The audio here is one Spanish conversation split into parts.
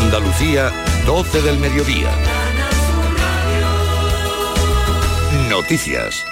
Andalucía, 12 del mediodía. Noticias.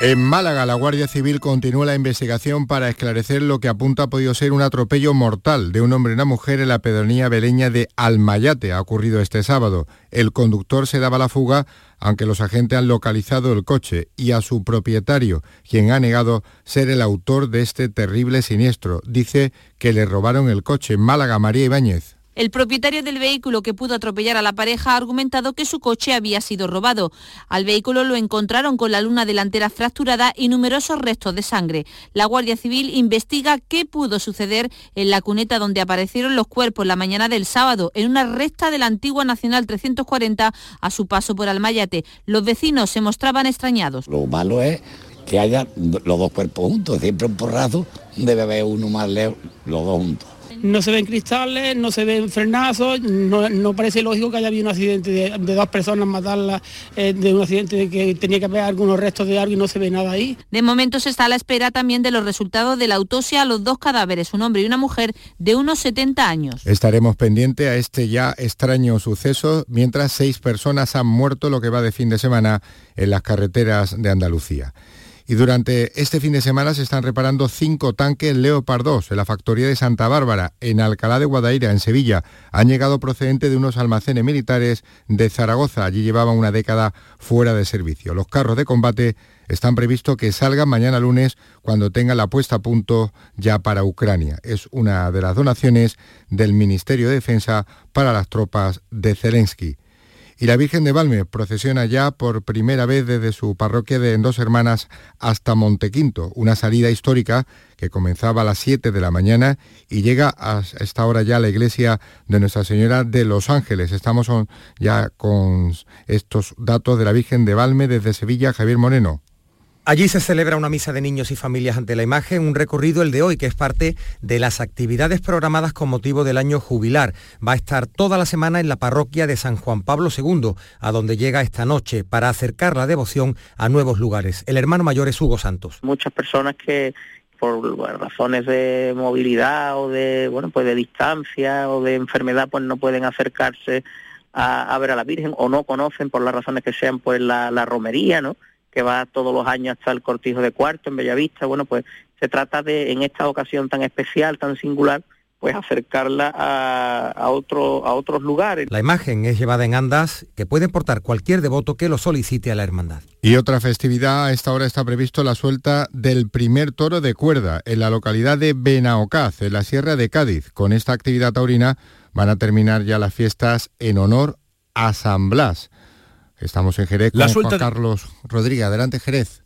En Málaga, la Guardia Civil continúa la investigación para esclarecer lo que apunta ha podido ser un atropello mortal de un hombre y una mujer en la pedanía beleña de Almayate. Ha ocurrido este sábado. El conductor se daba la fuga, aunque los agentes han localizado el coche y a su propietario, quien ha negado ser el autor de este terrible siniestro. Dice que le robaron el coche. En Málaga, María Ibáñez. El propietario del vehículo que pudo atropellar a la pareja ha argumentado que su coche había sido robado. Al vehículo lo encontraron con la luna delantera fracturada y numerosos restos de sangre. La Guardia Civil investiga qué pudo suceder en la cuneta donde aparecieron los cuerpos la mañana del sábado, en una recta de la antigua Nacional 340 a su paso por Almayate. Los vecinos se mostraban extrañados. Lo malo es que haya los dos cuerpos juntos, siempre un porrazo, debe haber uno más lejos, los dos juntos. No se ven cristales, no se ven frenazos, no parece lógico que haya habido un accidente de dos personas, matarlas, de un accidente de que tenía que haber algunos restos de algo y no se ve nada ahí. De momento se está a la espera también de los resultados de la autopsia a los dos cadáveres, un hombre y una mujer de unos 70 años. Estaremos pendientes a este ya extraño suceso, mientras 6 personas han muerto lo que va de fin de semana en las carreteras de Andalucía. Y durante este fin de semana se están reparando 5 tanques Leopard 2 en la factoría de Santa Bárbara, en Alcalá de Guadaira, en Sevilla. Han llegado procedente de unos almacenes militares de Zaragoza. Allí llevaban una década fuera de servicio. Los carros de combate están previsto que salgan mañana lunes, cuando tengan la puesta a punto ya para Ucrania. Es una de las donaciones del Ministerio de Defensa para las tropas de Zelensky. Y la Virgen de Valme procesiona ya por primera vez desde su parroquia de Dos Hermanas hasta Montequinto, una salida histórica que comenzaba a las 7 de la mañana y llega a esta hora ya a la iglesia de Nuestra Señora de los Ángeles. Estamos ya con estos datos de la Virgen de Valme desde Sevilla, Javier Moreno. Allí se celebra una misa de niños y familias ante la imagen, un recorrido el de hoy que es parte de las actividades programadas con motivo del año jubilar. Va a estar toda la semana en la parroquia de San Juan Pablo II, a donde llega esta noche para acercar la devoción a nuevos lugares. El hermano mayor es Hugo Santos. Muchas personas que por razones de movilidad o de, pues de distancia o de enfermedad, pues no pueden acercarse a ver a la Virgen o no conocen por las razones que sean pues la romería, ¿no?, que va todos los años hasta el cortijo de Cuarto, en Bellavista. Pues se trata de, en esta ocasión tan especial, tan singular, pues acercarla a otros lugares. La imagen es llevada en andas que puede portar cualquier devoto que lo solicite a la hermandad. Y otra festividad, a esta hora está previsto la suelta del primer toro de cuerda en la localidad de Benaocaz, en la Sierra de Cádiz. Con esta actividad taurina van a terminar ya las fiestas en honor a San Blas. Estamos en Jerez con Juan Carlos Rodríguez. Adelante, Jerez.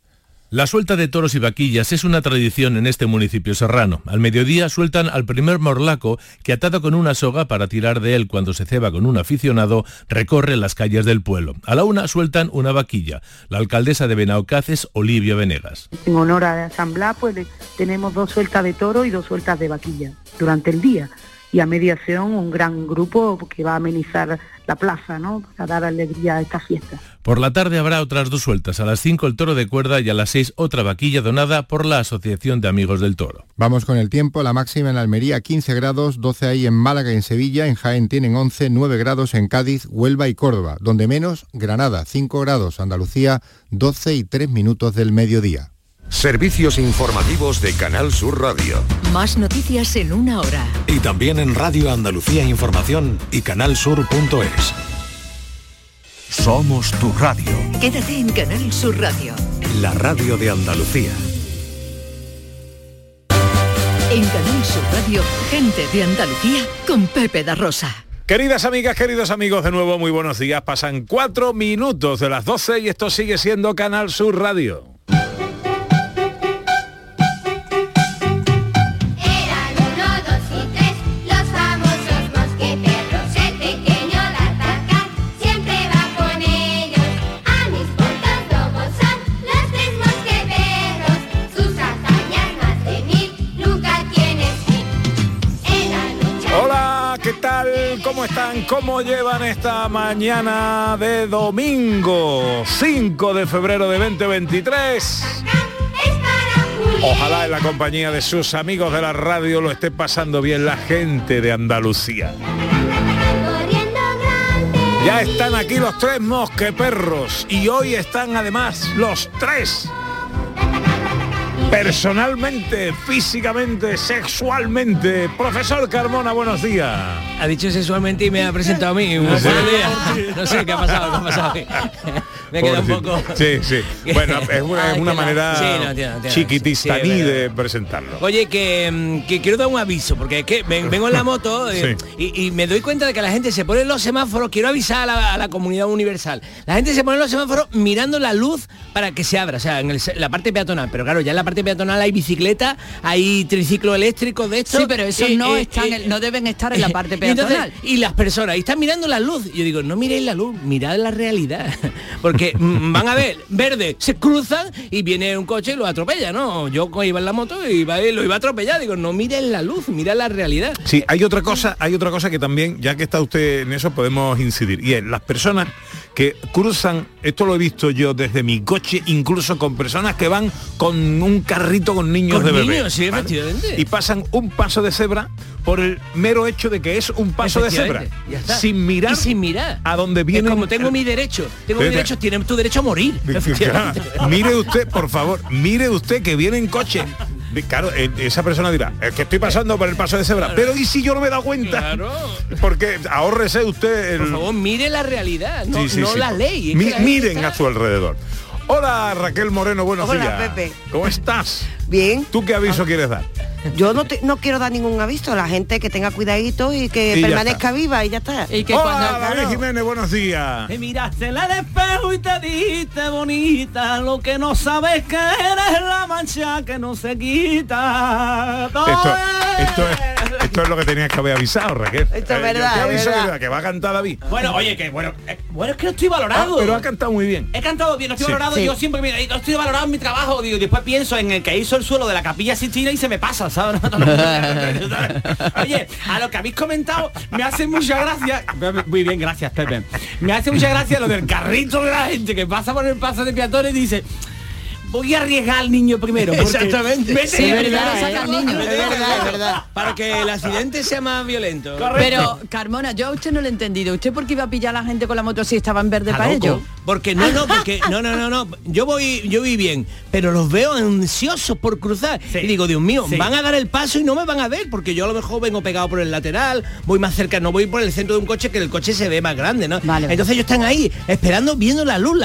La suelta de toros y vaquillas es una tradición en este municipio serrano. Al mediodía sueltan al primer morlaco que, atado con una soga para tirar de él cuando se ceba con un aficionado, recorre las calles del pueblo. A la 1 sueltan una vaquilla. La alcaldesa de Benaocaz es Olivia Venegas. En honor a San Blas, pues tenemos 2 sueltas de toros y 2 sueltas de vaquilla durante el día. Y a mediación un gran grupo que va a amenizar la plaza, ¿no?, para dar alegría a esta fiesta. Por la tarde habrá otras 2 sueltas, a las 5 el toro de cuerda y a las 6 otra vaquilla donada por la Asociación de Amigos del Toro. Vamos con el tiempo, la máxima en Almería 15 grados, 12 ahí en Málaga y en Sevilla, en Jaén tienen 11, 9 grados en Cádiz, Huelva y Córdoba, donde menos Granada, 5 grados, Andalucía 12 y 3 minutos del mediodía. Servicios informativos de Canal Sur Radio. Más noticias en una hora. Y también en Radio Andalucía Información y canalsur.es. Somos tu radio. Quédate en Canal Sur Radio. La radio de Andalucía. En Canal Sur Radio, gente de Andalucía con Pepe da Rosa. Queridas amigas, queridos amigos, de nuevo muy buenos días. Pasan 4 minutos de las 12 y esto sigue siendo Canal Sur Radio. ¿Cómo están? ¿Cómo llevan esta mañana de domingo 5 de febrero de 2023? Ojalá en la compañía de sus amigos de la radio lo esté pasando bien la gente de Andalucía. Ya están aquí los tres mosqueperros y hoy están además los tres. Personalmente, físicamente, sexualmente. Profesor Carmona, buenos días. Ha dicho sexualmente y me ha presentado a mí. No sé, no sé qué ha pasado. Me queda un poco... Sí. Bueno, es una manera chiquitistaní de presentarlo. Oye, que quiero dar un aviso, porque es que vengo en la moto y me doy cuenta de que la gente se pone en los semáforos. Quiero avisar a la comunidad universal. La gente se pone en los semáforos mirando la luz para que se abra, o sea, en la parte peatonal. Pero claro, ya en la parte peatonal hay bicicleta, hay triciclo eléctrico de esto. Sí, pero esos no deben estar en la parte peatonal. Entonces, y las personas, y están mirando la luz. Yo digo, no miréis la luz, mirad la realidad. Porque van a ver, verde, se cruzan y viene un coche y lo atropella, ¿no? Yo iba en la moto y lo iba a atropellar. Digo, no miren la luz, mirad la realidad. Sí, hay otra cosa que también, ya que está usted en eso, podemos incidir. Y es, las personas que cruzan, esto lo he visto yo desde mi coche, incluso con personas que van con un carrito con niños de bebé, sí, ¿vale? Efectivamente. Y pasan un paso de cebra por el mero hecho de que es un paso de cebra, sin mirar a donde viene. Como tengo mi derecho, tienes tu derecho a morir. Mire usted, por favor, que viene en coche. Claro, esa persona dirá, es que estoy pasando por el paso de cebra, pero ¿y si yo no me he dado cuenta? Claro. Porque ahórrese usted... Por favor, mire la realidad, no la ley. Es que miren a su alrededor. Hola, Raquel Moreno, buenos días. Hola, Pepe. ¿Cómo estás? Bien. ¿Tú qué aviso quieres dar? Yo no quiero dar ningún aviso. La gente que tenga cuidadito y que permanezca viva y ya está. Y que hola, David Jiménez, buenos días. Te miraste en el espejo y te dijiste bonita, lo que no sabes que eres la mancha que no se quita. Esto es lo que tenías que haber avisado, Raquel. Esto es verdad, que va a cantar David. Bueno, oye, es que no estoy valorado. Pero ha cantado muy bien. He cantado bien, no estoy valorado. Yo siempre no estoy valorado en mi trabajo. Digo, después pienso en el que hizo el suelo de la Capilla Sixtina y se me pasa. ¿Sabes? Oye, a lo que habéis comentado me hace mucha gracia. Muy bien, gracias, Pepe. Me hace mucha gracia lo del carrito de la gente que pasa por el paso de peatones y dice, voy a arriesgar al niño primero. Exactamente. Es verdad. Para que el accidente sea más violento. Correcto. Pero, Carmona, yo a usted no lo he entendido. ¿Usted por qué iba a pillar a la gente con la moto si estaba en verde para ellos? Porque no. Yo voy bien, pero los veo ansiosos por cruzar. Sí. Y digo, Dios mío, van a dar el paso y no me van a ver, porque yo a lo mejor vengo pegado por el lateral, voy más cerca, no voy por el centro de un coche, que el coche se ve más grande, ¿no? Vale. Entonces ellos están ahí, esperando, viendo la luz,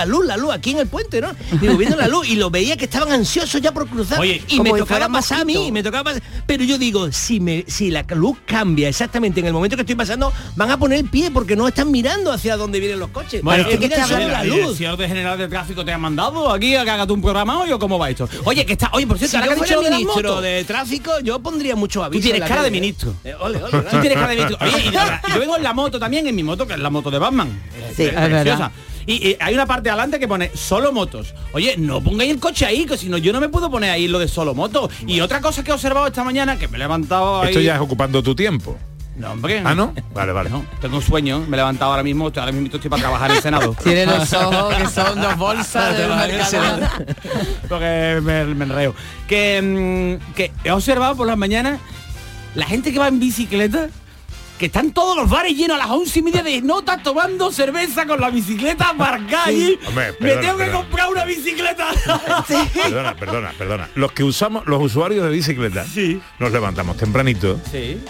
aquí en el puente, ¿no? Digo, viendo la luz, y lo veía que estaban ansiosos ya por cruzar. Oye, y me tocaba pasar a mí, pero yo digo, si la luz cambia exactamente en el momento que estoy pasando, van a poner el pie porque no están mirando hacia dónde vienen los coches. Bueno, el señor general de tráfico te ha mandado aquí a que hagas un programa hoy, o cómo va esto. Oye, que está, oye, por cierto, si ahora que fuera ministro de tráfico, yo pondría mucho aviso. Tú tienes cara de ministro. Tú tienes cara de ministro. Oye, y yo vengo en la moto también, en mi moto, que es la moto de Batman. Sí, es preciosa. Y hay una parte adelante que pone solo motos. Oye, no pongáis el coche ahí, que si no yo no me puedo poner ahí lo de solo motos. Bueno. Y otra cosa que he observado esta mañana, que me he levantado ahí... Esto ya es ocupando tu tiempo. No, hombre. ¿Ah, no? Vale. No, tengo un sueño, me he levantado ahora mismo estoy para trabajar en el Senado. Tiene los ojos que son dos bolsas del mercado. Porque me enreo. Que he observado por las mañanas la gente que va en bicicleta, que están todos los bares llenos a las 11:30 de nota tomando cerveza con la bicicleta aparcada allí. Me tengo que comprar una bicicleta. Perdona. Los usuarios de bicicleta, nos levantamos tempranito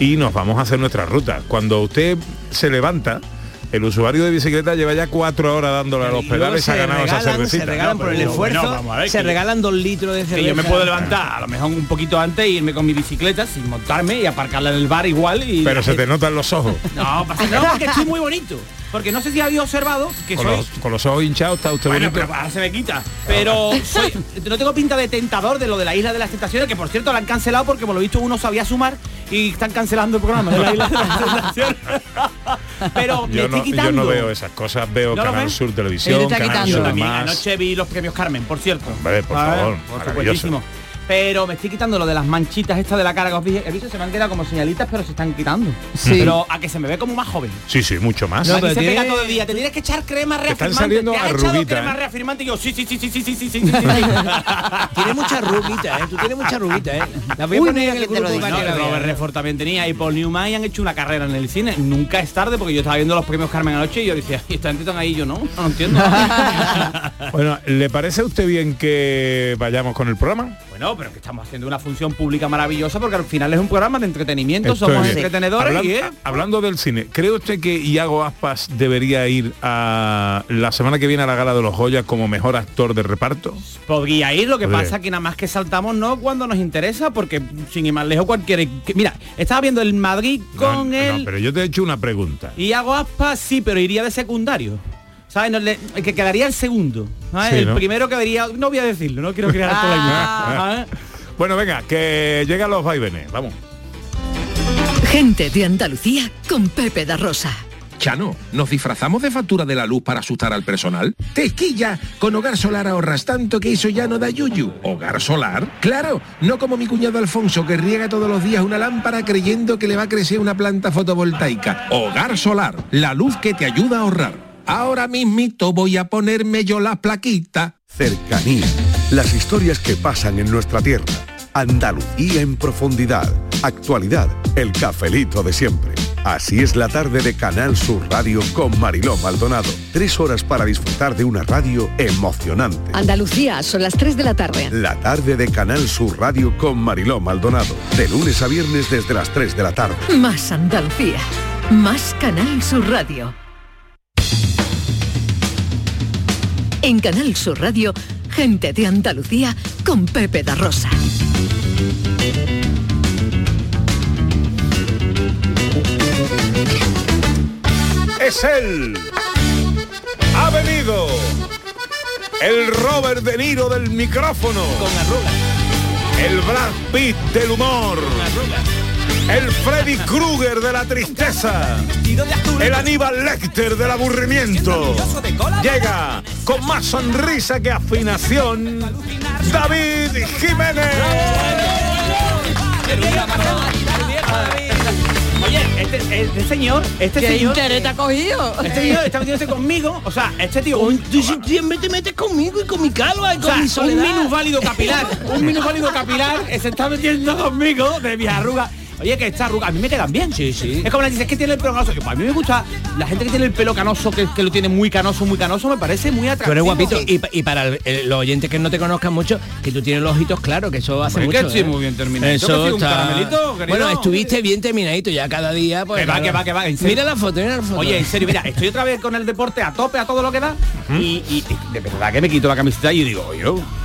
y nos vamos a hacer nuestras rutas. Cuando usted se levanta, el usuario de bicicleta lleva ya 4 horas dándole a los pedales, ha ganado esa cervecita. Se regalan por el esfuerzo, se regalan 2 litros de cerveza. Que yo me puedo levantar a lo mejor un poquito antes e irme con mi bicicleta sin montarme y aparcarla en el bar igual. Pero se te notan los ojos. No, pasa nada, porque estoy muy bonito. Porque no sé si habéis observado que con los ojos hinchados está usted bonito. Pero ahora se me quita. Pero no tengo pinta de tentador de lo de la Isla de las Tentaciones, que por cierto la han cancelado porque por lo visto uno sabía sumar y están cancelando el programa de la Isla de las Tentaciones. Pero yo no veo esas cosas, veo Canal Sur Televisión, Canal Sur Más. Anoche vi los premios Carmen, por cierto. Hombre, por favor, maravilloso. Pero me estoy quitando lo de las manchitas estas de la cara que os dije. He visto, se me han quedado como señalitas, pero se están quitando. Sí. Pero a que se me ve como más joven. Sí, sí, mucho más. No, pero se pega todo el día. Te tienes que echar crema reafirmante. Están saliendo arruguitas. Crema reafirmante. Y yo, sí. Tiene mucha arruguita, ¿eh? Tú tienes mucha arruguita, ¿eh? Las voy a poner en el grupo. Robert Redford también tenía. Y Paul Newman han hecho una carrera en el cine. Nunca es tarde, porque yo estaba viendo los premios Carmen anoche y yo decía, ¿y están ahí? Yo no entiendo. Bueno, ¿le parece a usted bien que vayamos con el programa? No, pero que estamos haciendo una función pública maravillosa, porque al final es un programa de entretenimiento. Estoy somos bien. Entretenedores. Hablando del cine, ¿cree usted que Iago Aspas debería ir a la semana que viene a la gala de los Goya como mejor actor de reparto? Podría ir, lo que pasa que nada más que saltamos no cuando nos interesa, porque sin ir más lejos cualquier... Mira, estaba viendo el Madrid con él. No, pero yo te he hecho una pregunta. Iago Aspas sí, pero iría de secundario. ¿Sabes? No, el que quedaría el segundo, ¿sabes? Sí, ¿no? El primero quedaría... No voy a decirlo, no quiero crear polémica. Bueno, venga, que llegan los vaivenes, vamos. Gente de Andalucía con Pepe da Rosa. Chano, ¿nos disfrazamos de factura de la luz para asustar al personal? ¡Tequilla! Con Hogar Solar ahorras tanto que eso ya no da yuyu. ¿Hogar Solar? ¡Claro! No como mi cuñado Alfonso, que riega todos los días una lámpara creyendo que le va a crecer una planta fotovoltaica. Hogar Solar, la luz que te ayuda a ahorrar. Ahora mismito voy a ponerme yo la plaquita. Cercanía. Las historias que pasan en nuestra tierra. Andalucía en profundidad. Actualidad. El cafelito de siempre. Así es la tarde de Canal Sur Radio con Mariló Maldonado. 3 horas para disfrutar de una radio emocionante. Andalucía, son las 3 de la tarde. La tarde de Canal Sur Radio con Mariló Maldonado. De lunes a viernes desde las 3 de la tarde. Más Andalucía. Más Canal Sur Radio. En Canal Sur Radio, Gente de Andalucía con Pepe da Rosa. Es él. Ha venido el Robert De Niro del micrófono. Con arrugas. El Brad Pitt del humor. Con arrugas. El Freddy Krueger de la tristeza. El Aníbal Lecter del aburrimiento. Llega con más sonrisa que afinación, David Jiménez. Oye, este señor... ¿Qué interés te ha cogido? Este señor está metiéndose conmigo, o sea, este tío... Tú siempre te metes conmigo y con mi calva y con mi soledad. Un minusválido capilar se está metiendo conmigo de mis arrugas. Oye, que esta arruga, a mí me quedan bien. Sí, sí. Es como la dices, que tiene el pelo canoso. A mí me gusta la gente que tiene el pelo canoso, que lo tiene muy canoso, me parece muy atractivo. Pero guapito, y para los oyentes que no te conozcan mucho, que tú tienes los ojitos claros, que eso hace mucho. Es que estoy muy bien terminado. Eso está... Bueno, estuviste bien terminadito ya cada día. Pues, que va. Mira la foto. Oye, en serio, mira, estoy otra vez con el deporte a tope, a todo lo que da. Y de verdad que me quito la camiseta y digo, oye,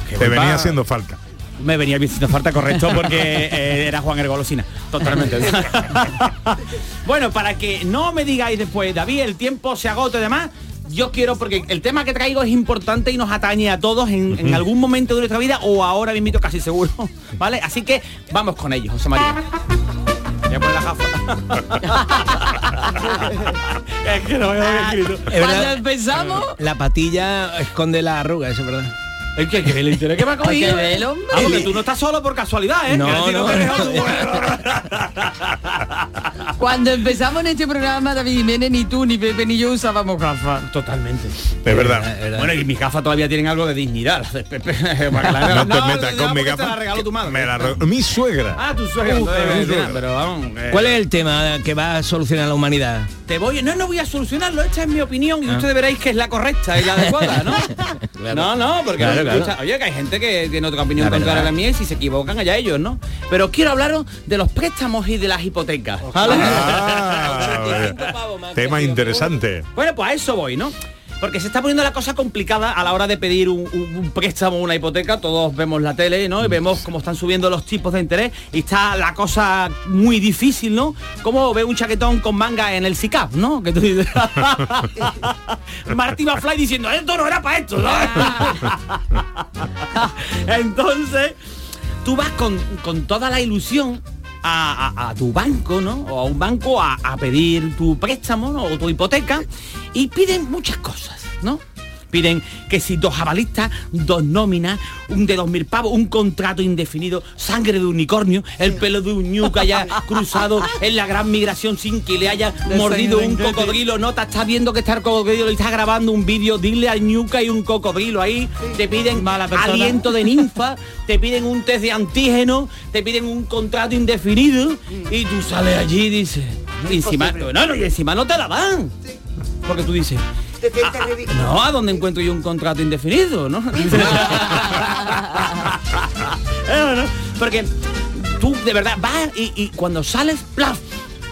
que te venía haciendo falta. Me venía vistiendo falta, correcto, porque era Juan el Golosina. Totalmente. Bueno, para que no me digáis después, David, el tiempo se agota y demás, yo quiero, porque el tema que traigo es importante y nos atañe a todos en algún momento de nuestra vida, o ahora me invito casi seguro, ¿vale? Así que vamos con ellos, José María. Voy a poner la gafa. Es que no me había escrito. Cuando empezamos... La patilla esconde la arruga, eso es verdad. Es que el interés que me ha cogido. Ah, porque tú no estás solo por casualidad, ¿eh? No. Cuando empezamos en este programa, David Jiménez, ni tú, ni Pepe, ni yo usábamos gafas. Totalmente. Es verdad. Bueno, y mis gafas todavía tienen algo de dignidad. No te metas con mi gafa. Mi suegra. Ah, tu suegra. Pero vamos. ¿Cuál es el tema que va a solucionar la humanidad? No voy a solucionarlo. Esta es mi opinión y ustedes veréis que es la correcta y la adecuada, ¿no? No, porque... Claro. Oye, que hay gente que tiene otra opinión contraria a la mía y si se equivocan allá ellos, ¿no? Pero quiero hablaros de los préstamos y de las hipotecas. Tema interesante. Bueno, pues a eso voy, ¿no? Porque se está poniendo la cosa complicada a la hora de pedir un préstamo, una hipoteca. Todos vemos la tele, ¿no? Y vemos cómo están subiendo los tipos de interés. Y está la cosa muy difícil, ¿no? Como ve un chaquetón con manga en el SICAP, ¿no? Que tú dices... Marty McFly diciendo, esto no era para esto, ¿no? Entonces, tú vas con toda la ilusión a tu banco, ¿no? O a un banco a pedir tu préstamo, ¿no? O tu hipoteca, y piden muchas cosas, ¿no? piden que si dos avalistas, dos nóminas, un de 2.000 pavos, un contrato indefinido, sangre de unicornio, el pelo de un ñu que haya cruzado en la gran migración sin que le haya mordido un cocodrilo. No, te estás viendo que está el cocodrilo y está grabando un vídeo, dile al ñu que hay un cocodrilo ahí. Te piden aliento de ninfa, te piden un test de antígeno, te piden un contrato indefinido y tú sales allí y dices... Y encima no te la dan. Porque tú dices... ¿a dónde encuentro yo un contrato indefinido? ¿No? No, porque tú de verdad vas y cuando sales, ¡plaf!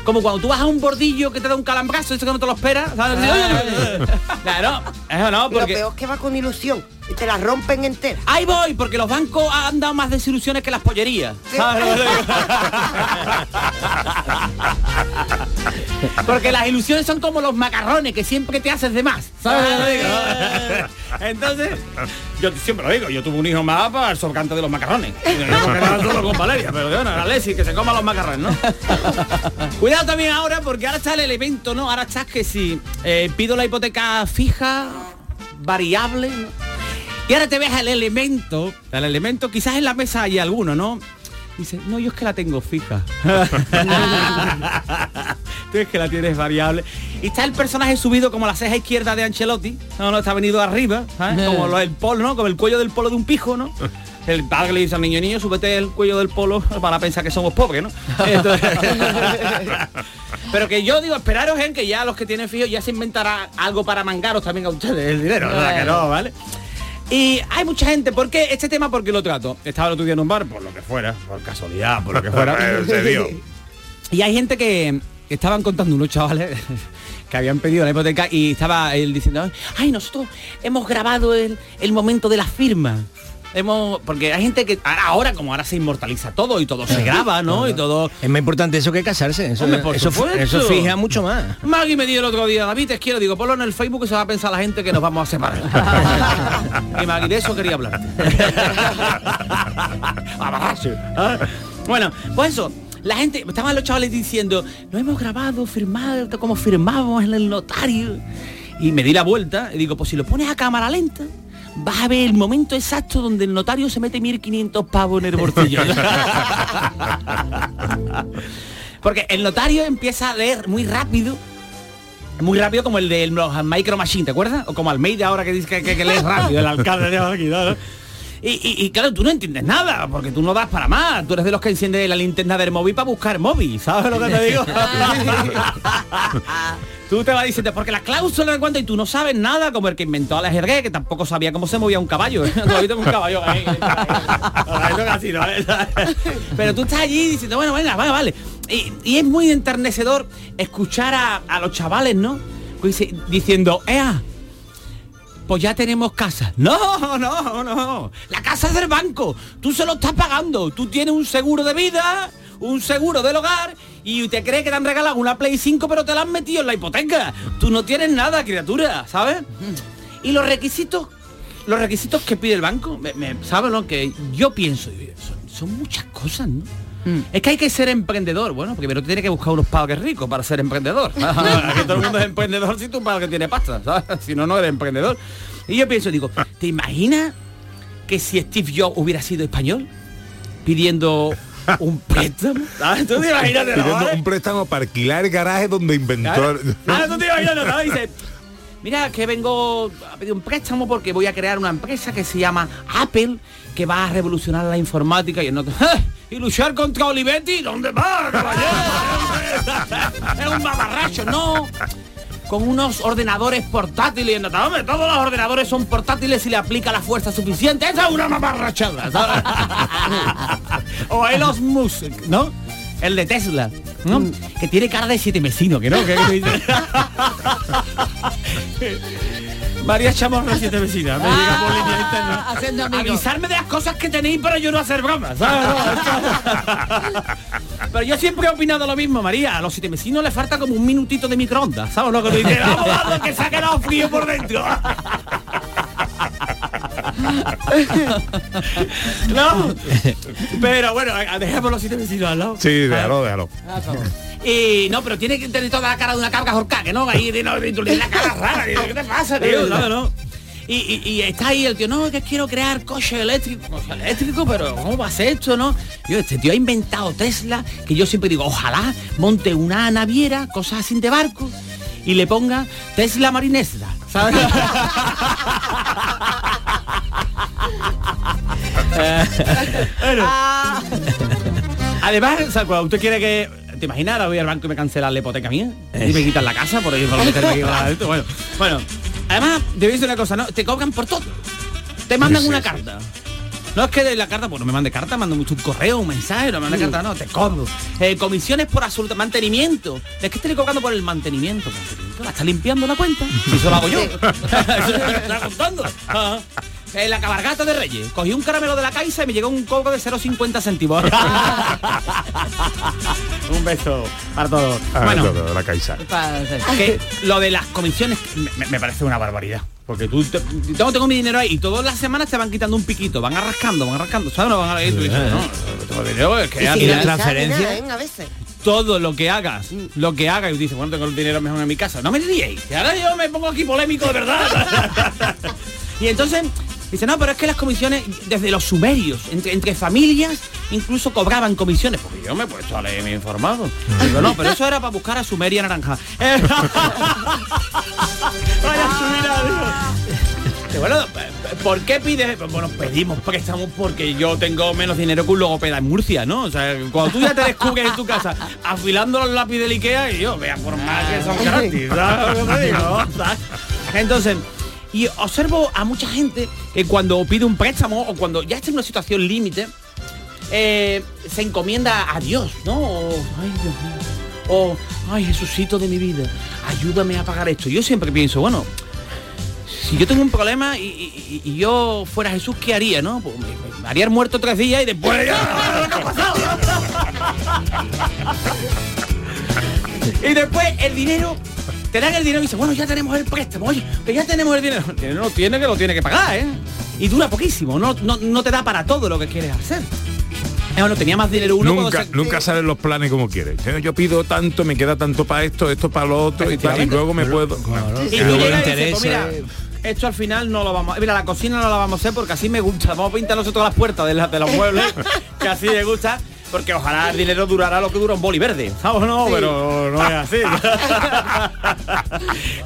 Como cuando tú vas a un bordillo que te da un calambrazo, eso que no te lo esperas, ¿sabes? Claro, eso no, porque... Lo peor es que va con ilusión y te la rompen entera. Ahí voy, porque los bancos han dado más desilusiones que las pollerías. Sí. Porque las ilusiones son como los macarrones, que siempre te haces de más, ¿sabes? Entonces, yo siempre lo digo, yo tuve un hijo más para el sobrante de los macarrones. No solo con Valeria, pero bueno, Alexis, que se coma los macarrones, ¿no? Cuidado también ahora, porque ahora está el elemento, ¿no? Ahora estás que si pido la hipoteca fija, variable, ¿no? Y ahora te ves el elemento, quizás en la mesa hay alguno, ¿no? Dice, no, yo es que la tengo fija. Tú es que la tienes variable. Y está el personaje subido como la ceja izquierda de Ancelotti. No, está venido arriba, ¿sabes? Como el polo, ¿no? Como el cuello del polo de un pijo, ¿no? El padre le dice al niño, súbete el cuello del polo para pensar que somos pobres, ¿no? Entonces, pero que yo digo, esperaros, que ya los que tienen fijos ya se inventará algo para mangaros también a ustedes el dinero, ¿verdad que no, vale? Y hay mucha gente, ¿por qué este tema? Porque lo trato. Estaba el otro día en un bar, por lo que fuera, por casualidad, por lo que fuera. Se dio. Y hay gente que estaban contando unos chavales que habían pedido la hipoteca y estaba él diciendo, ay, nosotros hemos grabado el momento de la firma. Porque hay gente que ahora se inmortaliza todo y todo se graba, ¿no? Y todo es más importante eso que casarse. Eso, hombre, eso fija mucho más. Magui me dijo el otro día, David, te quiero, digo, ponlo en el Facebook que se va a pensar la gente que nos vamos a separar. Y Magui, de eso quería hablar. Bueno, pues eso. La gente, estaban los chavales diciendo, no hemos grabado, firmado, como firmamos en el notario. Y me di la vuelta y digo, pues si lo pones a cámara lenta vas a ver el momento exacto donde el notario se mete 1.500 pavos en el bolsillo. Porque el notario empieza a leer muy rápido como el de los Micro Machine, ¿te acuerdas? O como Almeida ahora que dice que lees rápido, el alcalde de aquí, ¿no? Y claro, tú no entiendes nada, porque tú no das para más. Tú eres de los que enciende la linterna del móvil para buscar móvil, ¿sabes lo que te digo? Tú te vas diciendo, porque la cláusula de cuenta y tú no sabes nada, como el que inventó a la Jerez, que tampoco sabía cómo se movía un caballo. Pero tú estás allí diciendo, bueno, vale. Y es muy enternecedor escuchar a los chavales, ¿no? Diciendo, ¡ea! Pues ya tenemos casa. No. La casa es del banco. Tú se lo estás pagando. Tú tienes un seguro de vida, un seguro del hogar y te crees que te han regalado una Play 5, pero te la han metido en la hipoteca. Tú no tienes nada, criatura, ¿sabes? Y los requisitos que pide el banco, ¿sabes lo que yo pienso? Son muchas cosas, ¿no? Es que hay que ser emprendedor. Bueno, primero tienes que buscar unos padres ricos para ser emprendedor. Que todo el mundo es emprendedor si tu padre tiene pasta, ¿sabes? Si no eres emprendedor. Y yo pienso, digo, ¿te imaginas que si Steve Jobs hubiera sido español pidiendo un préstamo? ¿Sabes? Tú te imaginas, ¿no? Pidiendo un préstamo para alquilar el garaje donde inventó. Tú te imaginas, ¿no? Dice, mira, que vengo a pedir un préstamo porque voy a crear una empresa que se llama Apple, que va a revolucionar la informática. Y el otro, ¿y luchar contra Olivetti? ¿Dónde va, caballero? Era un babarracho, ¿no? Con unos ordenadores portátiles. No, hombre, todos los ordenadores son portátiles si le aplica la fuerza suficiente. Esa es una babarrachada, ¿sabes? O Elon Musk, ¿no? El de Tesla, ¿no? Que tiene cara de siete vecinos, que no. María Chamorro, siete vecinas, me llega por línea interna. Haciendo amigos. Avisarme de las cosas que tenéis para yo no hacer bromas, ¿sabes? Pero yo siempre he opinado lo mismo, María. A los siete vecinos le falta como un minutito de microondas, ¿sabes? No, que dice, vamos a darlo, que se ha quedado frío por dentro. No, pero bueno, dejemos los siete vecinos al lado. Sí, déjalo. Y no, pero tiene que tener toda la cara de una cabra jorcaque, ¿no? Ahí tiene la cara rara, ¿qué te pasa, tío? No. y está ahí el tío, no, que quiero crear coches eléctricos, pero ¿cómo va a ser esto, no? Yo, este tío ha inventado Tesla, que yo siempre digo, ojalá monte una naviera, cosas así de barco, y le ponga Tesla Marinesla, ¿sabes? Bueno. Además, ¿sabes? ¿Usted quiere que... ¿Te imaginas? Ahora voy al banco y me cancelan la hipoteca mía. Y me quitan la casa por ahí. Bueno, además, debéis decir una cosa, ¿no? Te cobran por todo. Te mandan una carta. No es que de la carta, bueno, me mande carta, mando mucho un correo, un mensaje, no me manda carta, no, te cobro. Comisiones por absoluto, mantenimiento. Es que estoy cobrando por el mantenimiento. La está limpiando la cuenta. Eso lo hago yo. Eso lo está contando. La cabalgata de Reyes. Cogí un caramelo de la Caixa y me llegó un cobro de 0,50 céntimos. Un beso para todos. Bueno, todo, la Caixa. Que lo de las comisiones me parece una barbaridad. Porque tú tengo mi dinero ahí y todas las semanas te van quitando un piquito, van arrascando, ¿sabes? No van a ir, tú dices, no, tengo dinero, es que ya tiene transferencia. A veces. Todo lo que hagas, y dices, bueno, tengo el dinero mejor en mi casa. No me diréis, que ahora yo me pongo aquí polémico de verdad. Y entonces, dice, no, pero es que las comisiones, desde los sumerios, entre familias, incluso cobraban comisiones. Porque yo me he puesto a leer, me he informado. Digo, no, pero eso era para buscar a Sumeria naranja. Bueno, ¿por qué pides? Bueno, pedimos préstamos porque yo tengo menos dinero que un logopeda en Murcia, ¿no? O sea, cuando tú ya te descubres en tu casa afilando los lápices del Ikea, y yo, vea, por más que son gratis, ¿sabes? Entonces, y observo a mucha gente que cuando pide un préstamo o cuando ya está en una situación límite, se encomienda a Dios, ¿no? Ay, Jesucito de mi vida, ayúdame a pagar esto. Yo siempre pienso, bueno, si yo tengo un problema y yo fuera Jesús, ¿qué haría, no? Pues me haría el muerto 3 días y después... Y después el dinero... Te dan el dinero y dices, bueno, ya tenemos el préstamo, oye, que ya tenemos el dinero. El dinero lo tiene que pagar, ¿eh? Y dura poquísimo, no te da para todo lo que quieres hacer. Bueno, tenía más dinero uno. Nunca salen los planes como quieres. Yo pido tanto, me queda tanto para esto para lo otro y tal, y luego me puedo... Claro. Y luego interesa... Mira, esto al final no lo vamos... Mira, la cocina no la vamos a hacer porque así me gusta. Vamos a pintar nosotros las puertas de los muebles, que así me gusta... Porque ojalá el dinero durará lo que dura un boli verde, ¿sabes? No, sí. Pero no es así.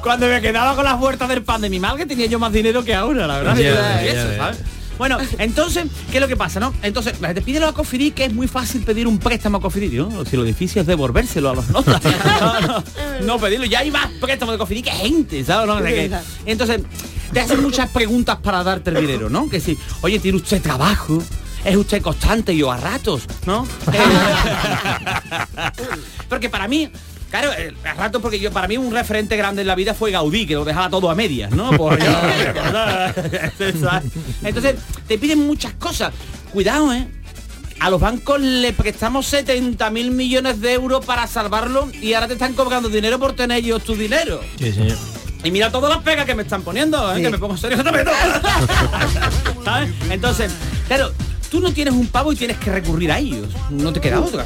Cuando me quedaba con las puertas del pan de mi madre, tenía yo más dinero que ahora, la verdad. Yeah. ¿Sabes? Bueno, entonces, ¿qué es lo que pasa, no? Entonces, la gente pide a Cofidis, que es muy fácil pedir un préstamo a Cofidis. ¿No? Si lo difícil es devolvérselo a los notas. No pedirlo. Ya hay más préstamos de Cofidis que gente, ¿sabes? No, entonces, te hacen muchas preguntas para darte el dinero, ¿no? Que si, oye, ¿tiene usted trabajo? ¿Es usted constante? Y yo, a ratos, ¿no? Porque para mí, claro, a ratos, porque yo, para mí un referente grande en la vida fue Gaudí, que lo dejaba todo a medias, ¿no? Pues, entonces, te piden muchas cosas. Cuidado, ¿eh? A los bancos le prestamos 70.000 millones de euros para salvarlo y ahora te están cobrando dinero por tener ellos tu dinero. Sí, señor. Y mira todas las pegas que me están poniendo, ¿eh? Sí. Que me pongo serio. ¿Sabes? Entonces, claro... Tú no tienes un pavo y tienes que recurrir a ellos. No te queda otra.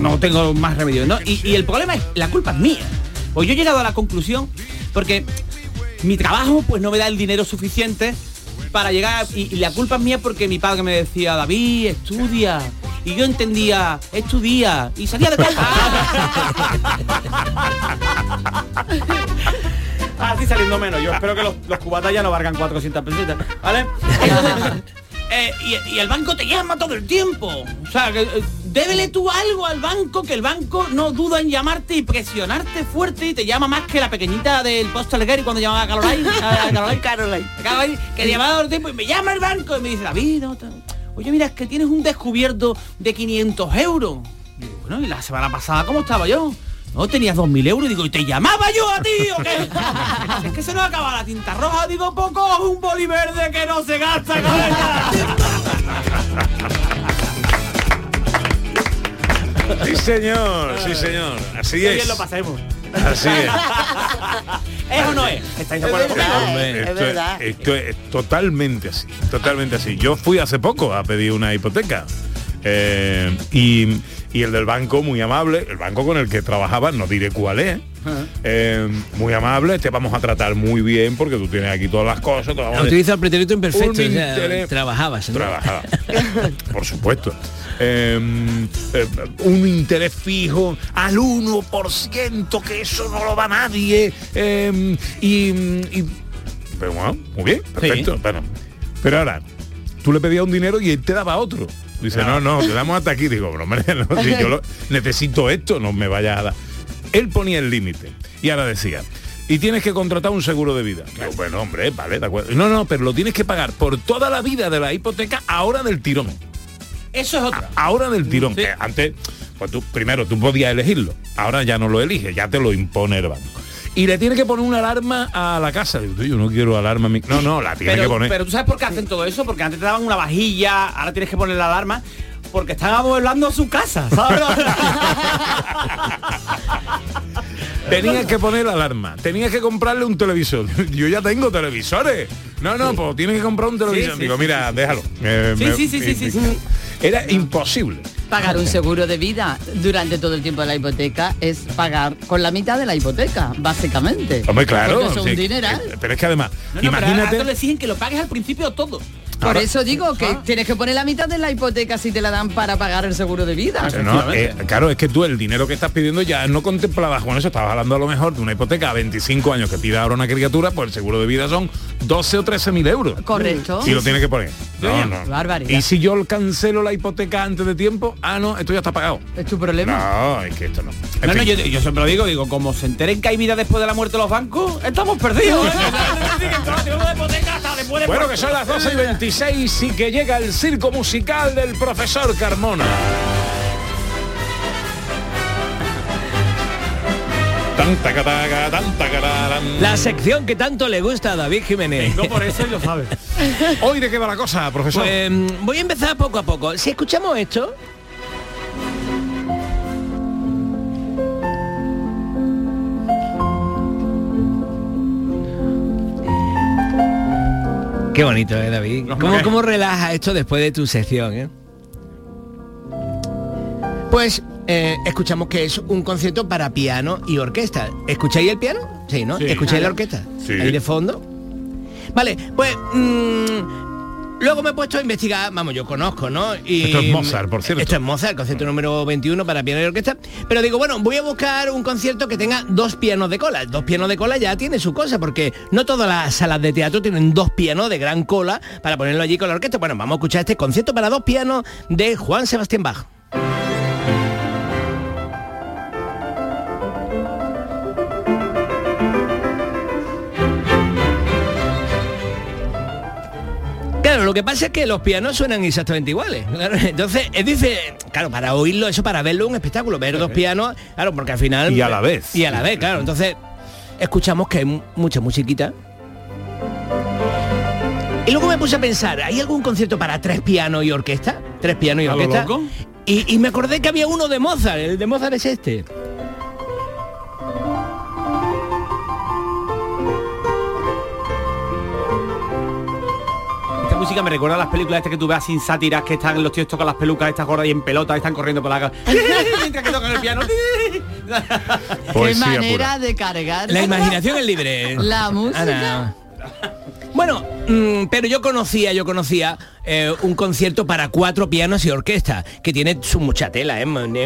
No tengo más remedio, ¿no? Y el problema es, la culpa es mía. Pues yo he llegado a la conclusión, porque mi trabajo pues no me da el dinero suficiente para llegar, y la culpa es mía porque mi padre me decía, David, estudia. Y yo entendía, estudia. Y salía de casa. Así saliendo menos. Yo espero que los cubatas ya no valgan 400 pesetas, ¿vale? Entonces, y el banco te llama todo el tiempo. O sea, que, débele tú algo al banco, que el banco no duda en llamarte y presionarte fuerte, y te llama más que la pequeñita del Postal Gary cuando llamaba a Caroline. Caroline, que llamaba todo el tiempo y me llama el banco y me dice, David, oye, mira, es que tienes un descubierto de 500 euros. Y digo, bueno, y la semana pasada, ¿cómo estaba yo? No, tenías 2.000 euros, digo, y te llamaba yo a ti, ¿o qué? Es que se nos acaba la tinta roja, digo, poco un boli verde que no se gasta, cabeza. Sí, señor, así es. Bien lo pasemos. Así es. ¿Es o no es? ¿Estáis de acuerdo conmigo? Es verdad. Esto es totalmente así, totalmente así. Yo fui hace poco a pedir una hipoteca. Y el del banco, muy amable, el banco con el que trabajaba, no diré cuál es, Muy amable, te vamos a tratar muy bien porque tú tienes aquí todas las cosas. Utiliza el pretérito imperfecto, o sea, trabajabas, ¿no? Trabajaba, por supuesto. Un interés fijo al 1%, que eso no lo va nadie. Pero bueno, muy bien, perfecto. Sí. Bueno, pero ahora, tú le pedías un dinero y él te daba otro. Dice, no, te damos hasta aquí. Digo, pero hombre, no, si yo necesito esto, no me vayas a dar. Él ponía el límite. Y ahora decía, y tienes que contratar un seguro de vida. Digo, bueno, hombre, vale, de acuerdo. No, pero lo tienes que pagar por toda la vida de la hipoteca, ahora del tirón. Eso es otra. Ahora del tirón. Sí. Antes, pues tú podías elegirlo. Ahora ya no lo eliges, ya te lo impone el banco. Y le tiene que poner una alarma a la casa. Digo, yo no quiero alarma. No, la tiene que poner. Pero tú sabes por qué hacen todo eso, porque antes te daban una vajilla, ahora tienes que poner la alarma, porque están amueblando su casa, ¿sabes? Tenías que poner la alarma, tenías que comprarle un televisor. Yo ya tengo televisores. No, pues tienes que comprar un televisor. Digo, mira, déjalo. Sí. Era imposible. Pagar un seguro de vida durante todo el tiempo de la hipoteca es pagar con la mitad de la hipoteca, básicamente. Hombre, claro. Porque son dineral. Pero es que además, imagínate... Pero le exigen que lo pagues al principio todo. Por eso digo que tienes que poner la mitad de la hipoteca si te la dan para pagar el seguro de vida. Claro, es que tú el dinero que estás pidiendo ya no contemplabas. Bueno, eso estabas hablando a lo mejor de una hipoteca a 25 años que pida ahora una criatura, pues el seguro de vida son 12 o 13 mil euros. Correcto. Y lo tienes que poner. No. Barbaridad. Y si yo cancelo la hipoteca antes de tiempo, esto ya está pagado. ¿Es tu problema? No, es que esto no. En fin. Yo siempre lo digo, como se enteren que hay vida después de la muerte de los bancos, estamos perdidos. Bueno, que son las 12 y 20. Y que llega el circo musical del profesor Carmona. La sección que tanto le gusta a David Jiménez. No, por eso lo sabe. ¿Hoy de qué va la cosa, profesor? Pues, voy a empezar poco a poco. Si escuchamos esto... Qué bonito, David. ¿Cómo relaja esto después de tu sección, Pues escuchamos que es un concierto para piano y orquesta. ¿Escucháis el piano? Sí, ¿no? Sí. ¿Escucháis la orquesta? Sí. Ahí de fondo. Vale, pues... luego me he puesto a investigar, vamos, yo conozco, ¿no? Y esto es Mozart, por cierto. Esto es Mozart, concierto número 21 para piano y orquesta. Pero digo, bueno, voy a buscar un concierto que tenga dos pianos de cola. Dos pianos de cola ya tiene su cosa, porque no todas las salas de teatro tienen dos pianos de gran cola para ponerlo allí con la orquesta. Bueno, vamos a escuchar este concierto para dos pianos de Johann Sebastian Bach. Claro, lo que pasa es que los pianos suenan exactamente iguales. Claro, entonces, para oírlo, eso, para verlo, un espectáculo. Ver dos pianos, claro, porque al final... Y a la vez, claro. Entonces, escuchamos que hay mucha musiquita. Y luego me puse a pensar, ¿hay algún concierto para tres pianos y orquesta? ¿Tres pianos y orquesta? Y me acordé que había uno de Mozart. El de Mozart es este. Música me recuerda a las películas estas que tú ves sin sátiras, que están los tíos tocan las pelucas estas gordas y en pelota están corriendo por la casa mientras que tocan el piano. Qué manera de cargar. La imaginación es libre. La música. Bueno, pero yo conocía un concierto para cuatro pianos y orquesta, que tiene su mucha tela,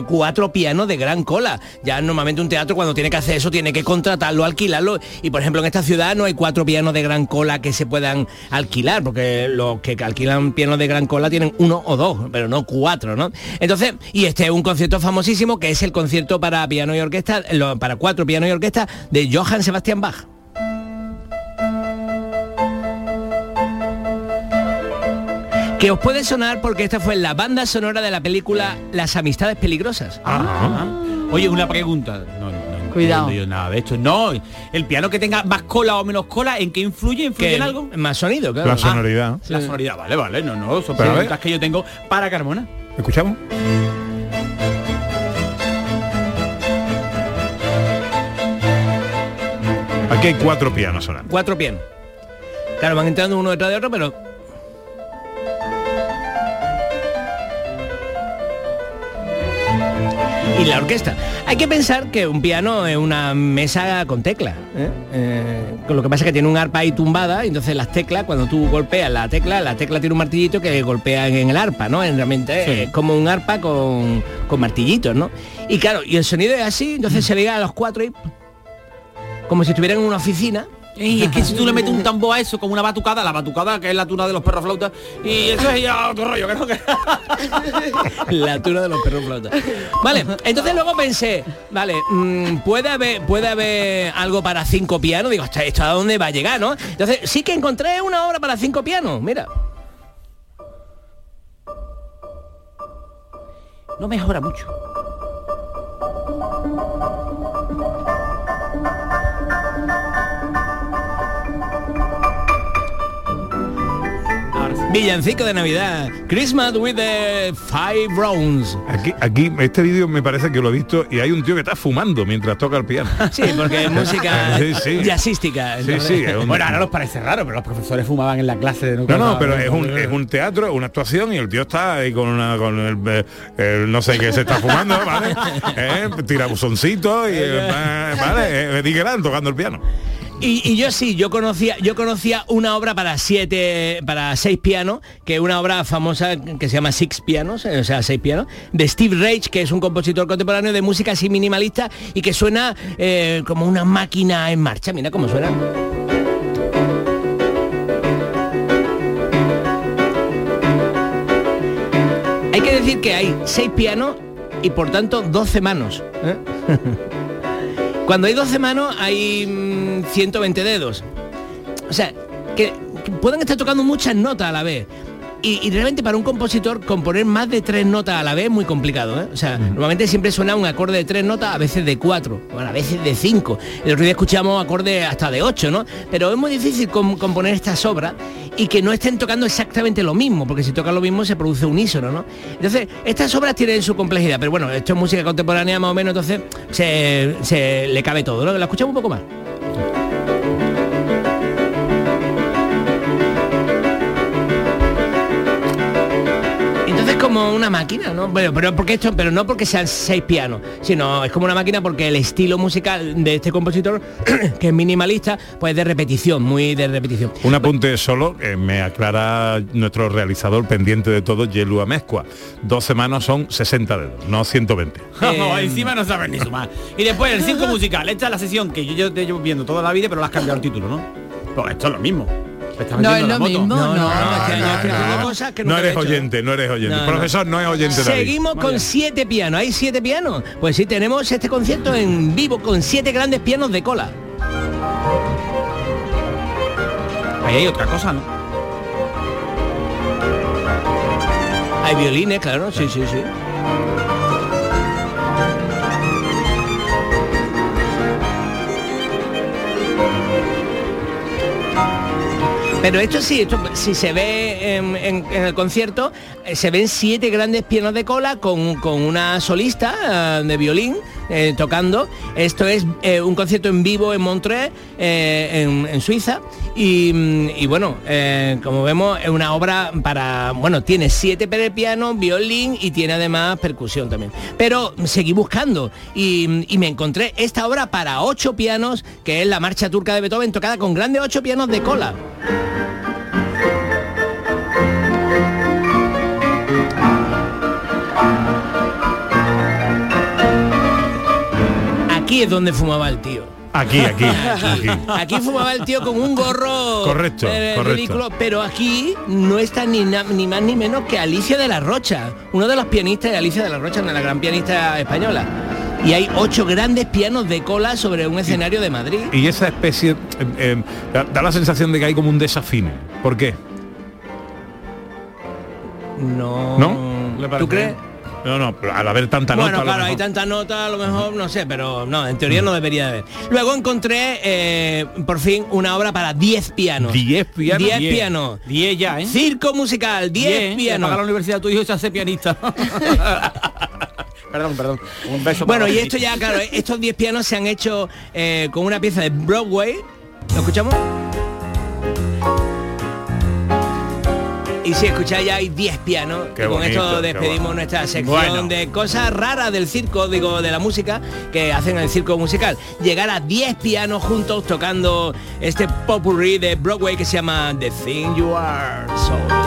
cuatro pianos de gran cola. Ya normalmente un teatro cuando tiene que hacer eso tiene que contratarlo, alquilarlo, y por ejemplo en esta ciudad no hay cuatro pianos de gran cola que se puedan alquilar, porque los que alquilan pianos de gran cola tienen uno o dos, pero no cuatro, ¿no? Entonces, y este es un concierto famosísimo, que es el concierto para piano y orquesta, para cuatro pianos y orquesta de Johann Sebastian Bach. Que os puede sonar porque esta fue la banda sonora de la película Las amistades peligrosas. Ajá. Oye, una pregunta. No, cuidado. No, nada de esto. No, el piano que tenga más cola o menos cola, ¿en qué influye? ¿Influye en algo? Más sonido, claro. La sonoridad. Sí. La sonoridad, vale. No, son preguntas que yo tengo para Carmona. ¿Escuchamos? Aquí hay cuatro pianos sonando. Cuatro pianos. Claro, van entrando uno detrás de otro, pero... Y y la orquesta. Hay que pensar que un piano es una mesa con teclas, ¿eh? Con lo que pasa es que tiene un arpa ahí tumbada, y entonces las teclas, cuando tú golpeas la tecla tiene un martillito que golpea en el arpa, ¿no? Realmente sí. Es como un arpa con martillitos, ¿no? Y claro, y el sonido es así, entonces se liga a los cuatro y como si estuvieran en una oficina. Y es que si tú le metes un tambor a eso, como una batucada, la batucada que es la tuna de los perros flautas, y eso es ya otro rollo, que no, que... La tuna de los perros flautas. Vale, entonces luego pensé, vale, puede haber algo para cinco pianos, digo, ¿esto a dónde va a llegar, no? Entonces sí que encontré una obra para cinco pianos, mira. No mejora mucho. Villancico de Navidad, Christmas with the Five Rounds. Aquí, este vídeo me parece que lo he visto y hay un tío que está fumando mientras toca el piano. Sí, porque es música jazzística. Sí, sí, bueno, ahora nos parece raro, pero los profesores fumaban en la clase. De no, pero es un teatro, una actuación y el tío está ahí con el no sé qué se está fumando, ¿vale? Tira buzoncito y ¿vale? Tocando el piano. Y yo conocía una obra para seis pianos, que es una obra famosa que se llama Six Pianos, o sea, seis pianos, de Steve Reich, que es un compositor contemporáneo de música así minimalista y que suena como una máquina en marcha. Mira cómo suena. Hay que decir que hay seis pianos y por tanto 12 manos. ¿Eh? Cuando hay 12 manos hay 120 dedos. O sea, que pueden estar tocando muchas notas a la vez. Y realmente para un compositor componer más de 3 notas a la vez es muy complicado, ¿eh? O sea, normalmente siempre suena un acorde de 3 notas, a veces de 4, bueno, a veces de 5. El otro día escuchamos acordes hasta de 8, ¿no? Pero es muy difícil componer estas obras y que no estén tocando exactamente lo mismo, porque si tocan lo mismo se produce unísono, ¿no? Entonces, estas obras tienen su complejidad, pero bueno, esto es música contemporánea más o menos, entonces se le cabe todo, ¿no? La escuchamos un poco más. Entonces, como una máquina, ¿no? Bueno, pero no porque sean seis pianos, sino es como una máquina porque el estilo musical de este compositor, que es minimalista, pues de repetición, muy de repetición. Un apunte solo, me aclara nuestro realizador pendiente de todo, Yelu Amezcua. 12 manos son 60 dedos, no 120. No, encima no sabes ni sumar. Y después el circo musical, esta es la sesión que yo te llevo viendo toda la vida, pero la has cambiado el título, ¿no? Pues esto es lo mismo. No es lo mismo, no eres oyente, Profesor, no es oyente. Seguimos con 7 pianos, ¿hay 7 pianos? Pues sí, tenemos este concierto en vivo con 7 grandes pianos de cola. Ahí hay otra cosa, ¿no? Hay violines, claro, sí. Pero esto si se ve en el concierto, se ven 7 grandes pianos de cola con una solista de violín tocando. Esto es un concierto en vivo en Montreux, en Suiza. Y bueno, como vemos, es una obra para... Bueno, tiene 7 para el piano, violín y tiene además percusión también. Pero seguí buscando y me encontré esta obra para 8 pianos, que es la marcha turca de Beethoven, tocada con grandes 8 pianos de cola. Aquí es donde fumaba el tío. Aquí fumaba el tío con un gorro correcto. Ridículo, pero aquí no está ni más ni menos que Alicia de la Rocha, uno de los pianistas de Alicia de la Rocha, una de las gran pianista española. Y hay 8 grandes pianos de cola sobre un escenario de Madrid. Y esa especie da la sensación de que hay como un desafine. ¿Por qué? ¿No? ¿Tú crees? No, al haber tanta nota... Bueno, claro, hay tanta nota, a lo mejor, no sé, pero no, en teoría no debería haber. Luego encontré, por fin, una obra para 10 pianos. ¿10 pianos? 10 ya, ¿eh? Circo musical, 10 pianos. Para la universidad tu hijo se hace pianista. Perdón. Un beso. Bueno, y esto ya, claro, estos 10 pianos se han hecho con una pieza de Broadway. ¿Lo escuchamos? Y si escucháis, ya hay 10 pianos. Qué bonito, con esto despedimos nuestra sección de cosas raras del circo, digo, de la música, que hacen el circo musical. Llegar a 10 pianos juntos tocando este popurrí de Broadway que se llama The Thing You Are So Long.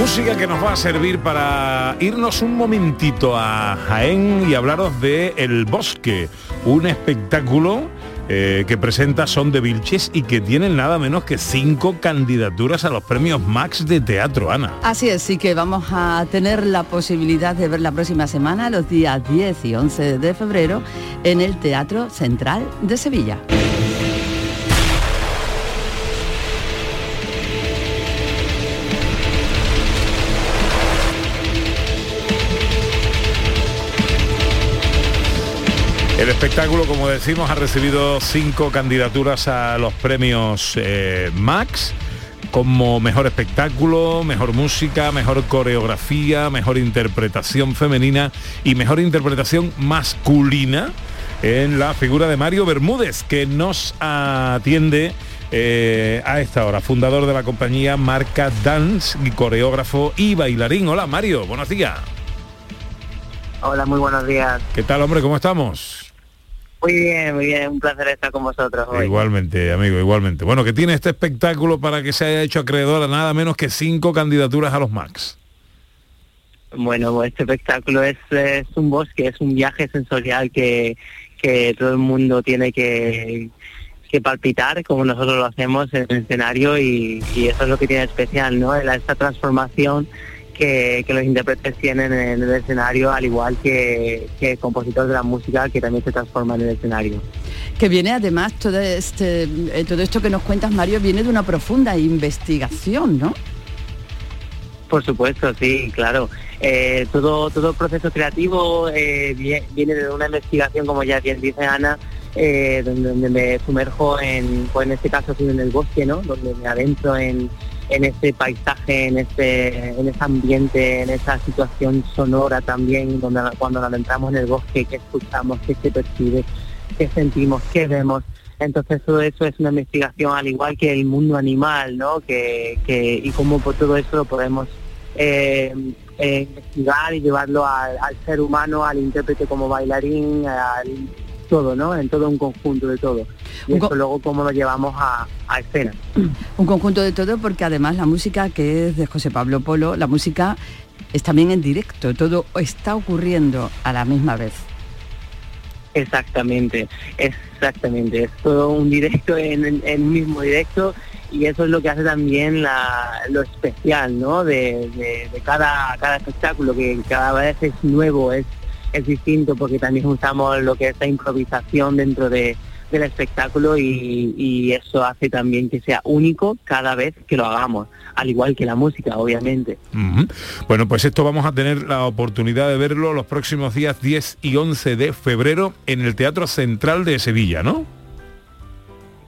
Música que nos va a servir para irnos un momentito a Jaén y hablaros de El Bosque, un espectáculo que presenta Son de Vilches y que tienen nada menos que 5 candidaturas a los premios Max de teatro, Ana. Así es, sí que vamos a tener la posibilidad de ver la próxima semana, los días 10 y 11 de febrero, en el Teatro Central de Sevilla. El espectáculo, como decimos, ha recibido 5 candidaturas a los premios Max, como mejor espectáculo, mejor música, mejor coreografía, mejor interpretación femenina y mejor interpretación masculina, en la figura de Mario Bermúdez, que nos atiende a esta hora, fundador de la compañía Marca Dance y coreógrafo y bailarín. Hola, Mario, buenos días. Hola, muy buenos días. ¿Qué tal, hombre? ¿Cómo estamos? Muy bien, un placer estar con vosotros hoy. Igualmente, amigo, igualmente. Bueno, ¿qué tiene este espectáculo para que se haya hecho acreedor a nada menos que 5 candidaturas a los Max? Bueno, este espectáculo es un bosque, es un viaje sensorial que todo el mundo tiene que palpitar, como nosotros lo hacemos en el escenario, y eso es lo que tiene especial, ¿no? Esta transformación que los intérpretes tienen en el escenario, al igual que compositores de la música que también se transforman en el escenario. Que viene además, todo esto que nos cuentas, Mario, viene de una profunda investigación, ¿no? Por supuesto, sí, claro. Todo proceso creativo viene de una investigación, como ya bien dice Ana, donde me sumerjo en este caso en el bosque, ¿no? Donde me adentro en ese paisaje, en ese ambiente, en esa situación sonora también, donde cuando nos adentramos en el bosque, qué escuchamos, qué se percibe, qué sentimos, qué vemos. Entonces todo eso es una investigación, al igual que el mundo animal, ¿no? Y cómo por todo eso lo podemos investigar y llevarlo al ser humano, al intérprete como bailarín, al todo, ¿no? En todo un conjunto de todo. Y eso luego cómo lo llevamos a escena. Un conjunto de todo, porque además la música, que es de José Pablo Polo, la música es también en directo, todo está ocurriendo a la misma vez. Exactamente, es todo un directo en mismo directo, y eso es lo que hace también lo especial, ¿no? De cada espectáculo, que cada vez es nuevo, es distinto, porque también usamos lo que es la improvisación dentro del espectáculo, y eso hace también que sea único cada vez que lo hagamos, al igual que la música, obviamente. Uh-huh. Bueno, pues esto vamos a tener la oportunidad de verlo los próximos días 10 y 11 de febrero en el Teatro Central de Sevilla, ¿no?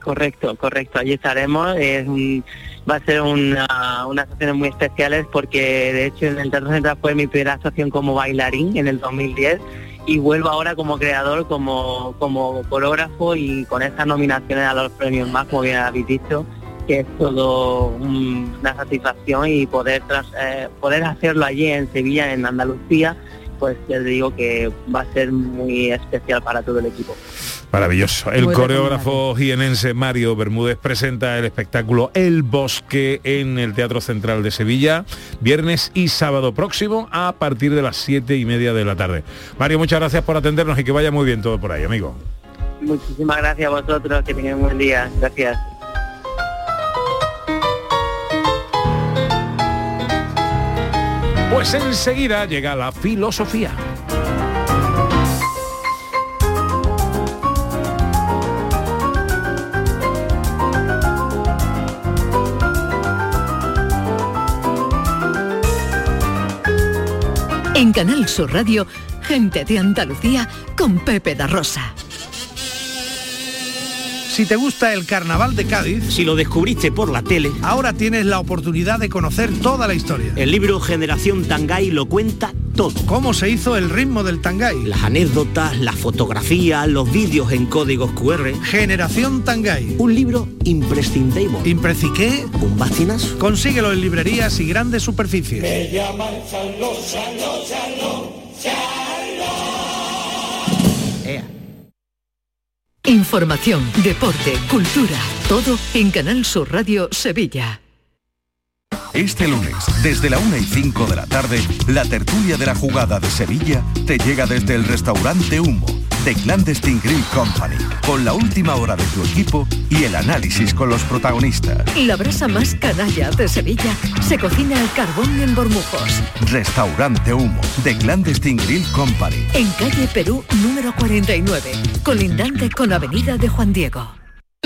Correcto, allí estaremos. Va a ser una actuación muy especial, porque de hecho en el Teatro Central fue mi primera actuación como bailarín en el 2010, y vuelvo ahora como creador, como coreógrafo, y con estas nominaciones a los premios más, como bien habéis dicho, que es todo una satisfacción, y poder hacerlo allí en Sevilla, en Andalucía, pues les digo que va a ser muy especial para todo el equipo. Maravilloso. El coreógrafo jienense Mario Bermúdez presenta el espectáculo El Bosque en el Teatro Central de Sevilla, viernes y sábado próximo, a partir de las 7:30 de la tarde. Mario, muchas gracias por atendernos, y que vaya muy bien todo por ahí, amigo. Muchísimas gracias a vosotros, que tengáis un buen día. Gracias. Pues enseguida llega la filosofía. En Canal Sur Radio, Gente de Andalucía, con Pepe da Rosa. Si te gusta el carnaval de Cádiz, si lo descubriste por la tele, ahora tienes la oportunidad de conocer toda la historia. El libro Generación Tangay lo cuenta todo. Cómo se hizo el ritmo del Tangay, las anécdotas, las fotografías, los vídeos en códigos QR. Generación Tangay, un libro imprescindible. ¿Impreciqué? ¿Un vacinazo? Consíguelo en librerías y grandes superficies. Me llaman Charlo, Charlo, Charlo, Charlo. Información, deporte, cultura, todo en Canal Sur Radio Sevilla. Este lunes, desde la 1:05 p.m, la tertulia de la jugada de Sevilla te llega desde el restaurante Humo de Clandestine Grill Company, con la última hora de tu equipo y el análisis con los protagonistas. La brasa más canalla de Sevilla se cocina al carbón en Bormujos. Restaurante Humo de Clandestine Grill Company, en calle Perú número 49, colindante con avenida de Juan Diego.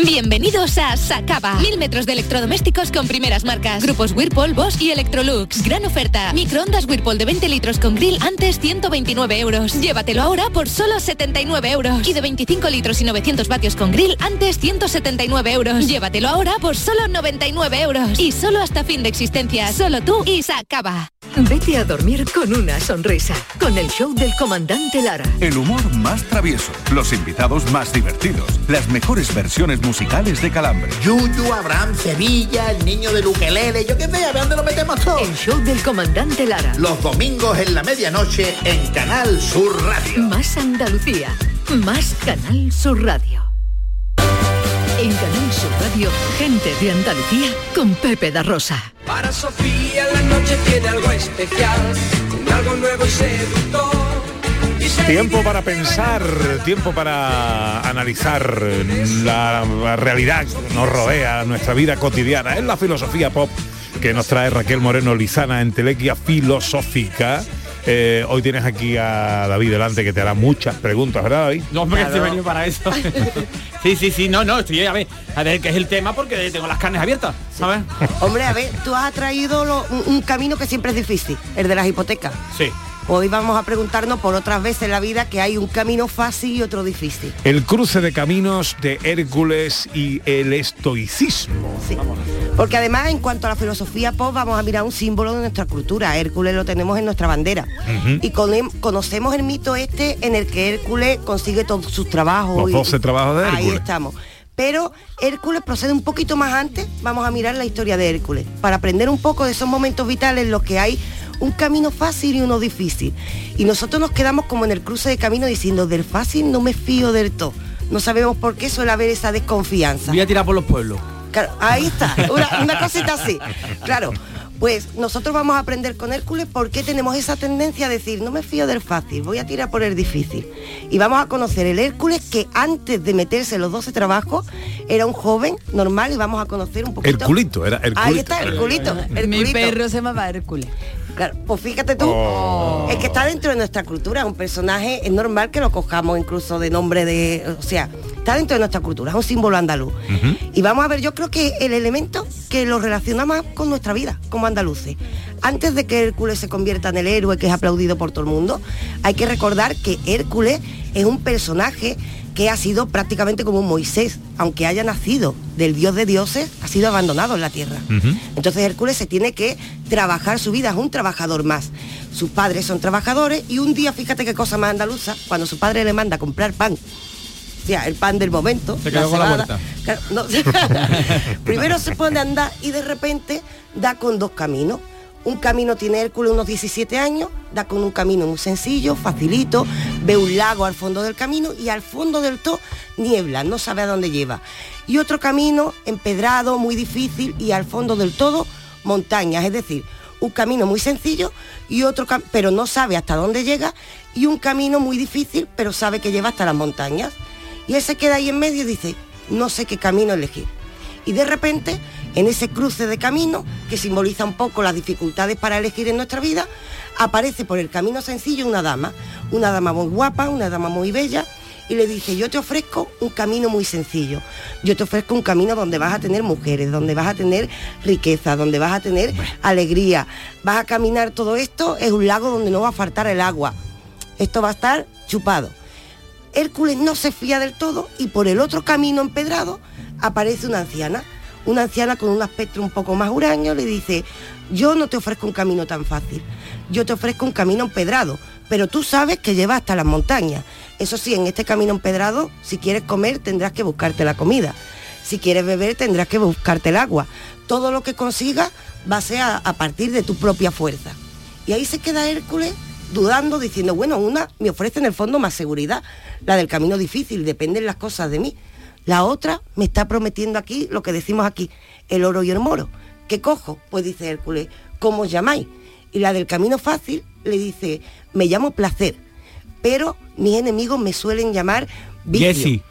Bienvenidos a Sacaba. 1000 metros de electrodomésticos con primeras marcas. Grupos Whirlpool, Bosch y Electrolux. Gran oferta. Microondas Whirlpool de 20 litros con grill, antes 129€. Llévatelo ahora por solo 79€. Y de 25 litros y 900 vatios con grill, antes 179€. Llévatelo ahora por solo 99€. Y solo hasta fin de existencia. Solo tú y Sacaba. Vete a dormir con una sonrisa, con el show del comandante Lara. El humor más travieso, los invitados más divertidos, las mejores versiones musicales de Calambre. Yuyu, Abraham, Sevilla, el niño del ukelele, yo qué sé, a ver dónde lo metemos todo. El show del comandante Lara. Los domingos en la medianoche en Canal Sur Radio. Más Andalucía, más Canal Sur Radio. En Canal Sur Radio, gente de Andalucía con Pepe da Rosa. Para Sofía la noche tiene algo especial, algo nuevo y seductor. Tiempo para pensar, tiempo para analizar la realidad que nos rodea, nuestra vida cotidiana. Es la filosofía pop que nos trae Raquel Moreno Lizana en Telequia Filosófica. Hoy tienes aquí a David delante, que te hará muchas preguntas, ¿verdad, David? No, porque claro, estoy venido para eso. Sí, no, estoy a ver qué es el tema, porque tengo las carnes abiertas, ¿sabes? Sí. Hombre, a ver, tú has traído un camino que siempre es difícil, el de las hipotecas. Sí. Hoy vamos a preguntarnos por otras veces en la vida que hay un camino fácil y otro difícil. El cruce de caminos de Hércules y el estoicismo. Sí. Porque además, en cuanto a la filosofía pop, vamos a mirar un símbolo de nuestra cultura. Hércules lo tenemos en nuestra bandera. Uh-huh. Y conocemos el mito este en el que Hércules consigue todos sus trabajos. Los 12 trabajos de Hércules. Ahí estamos. Pero Hércules procede un poquito más antes. Vamos a mirar la historia de Hércules, para aprender un poco de esos momentos vitales en los que hay un camino fácil y uno difícil. Y nosotros nos quedamos como en el cruce de camino diciendo, del fácil no me fío del todo. No sabemos por qué suele haber esa desconfianza. Voy a tirar por los pueblos. Claro, ahí está, una cosita así. Claro, pues nosotros vamos a aprender con Hércules por qué tenemos esa tendencia a decir, no me fío del fácil, voy a tirar por el difícil. Y vamos a conocer el Hércules que antes de meterse en los 12 trabajos era un joven normal, y vamos a conocer un poquito. Herculito, era Herculito. Ahí está, Herculito. Mi perro se llamaba Hércules. Claro, pues fíjate tú, es que está dentro de nuestra cultura, es un personaje, es normal que lo cojamos incluso de nombre de... O sea, está dentro de nuestra cultura, es un símbolo andaluz. Uh-huh. Y vamos a ver, yo creo que el elemento que lo relaciona más con nuestra vida, como andaluces. Antes de que Hércules se convierta en el héroe que es aplaudido por todo el mundo, hay que recordar que Hércules es un personaje que ha sido prácticamente como un Moisés, aunque haya nacido del dios de dioses, ha sido abandonado en la tierra. Uh-huh. Entonces Hércules se tiene que trabajar su vida, es un trabajador más. Sus padres son trabajadores y un día, fíjate qué cosa más andaluza, cuando su padre le manda a comprar pan, o sea, el pan del momento, se quedó con la puerta. No, primero se pone a andar y de repente da con dos caminos. Un camino tiene Hércules unos 17 años, da con un camino muy sencillo, facilito, ve un lago al fondo del camino y al fondo del todo niebla, no sabe a dónde lleva. Y otro camino empedrado, muy difícil, y al fondo del todo montañas, es decir, un camino muy sencillo y otro pero no sabe hasta dónde llega, y un camino muy difícil pero sabe que lleva hasta las montañas. Y él se queda ahí en medio y dice, no sé qué camino elegir. Y de repente, en ese cruce de caminos, que simboliza un poco las dificultades para elegir en nuestra vida, aparece por el camino sencillo una dama muy guapa, una dama muy bella, y le dice, yo te ofrezco un camino muy sencillo, yo te ofrezco un camino donde vas a tener mujeres, donde vas a tener riqueza, donde vas a tener alegría, vas a caminar todo esto, es un lago donde no va a faltar el agua, esto va a estar chupado. Hércules no se fía del todo y por el otro camino empedrado aparece una anciana con un aspecto un poco más huraño, le dice: yo no te ofrezco un camino tan fácil, yo te ofrezco un camino empedrado, pero tú sabes que lleva hasta las montañas. Eso sí, en este camino empedrado, si quieres comer tendrás que buscarte la comida, si quieres beber tendrás que buscarte el agua, todo lo que consigas va a ser a partir de tu propia fuerza. Y ahí se queda Hércules dudando, diciendo, bueno, una me ofrece en el fondo más seguridad, la del camino difícil, dependen las cosas de mí. La otra me está prometiendo aquí, lo que decimos aquí, el oro y el moro. ¿Qué cojo? Pues dice Hércules, ¿cómo os llamáis? Y la del camino fácil le dice, me llamo Placer, pero mis enemigos me suelen llamar Vicio. Jessy.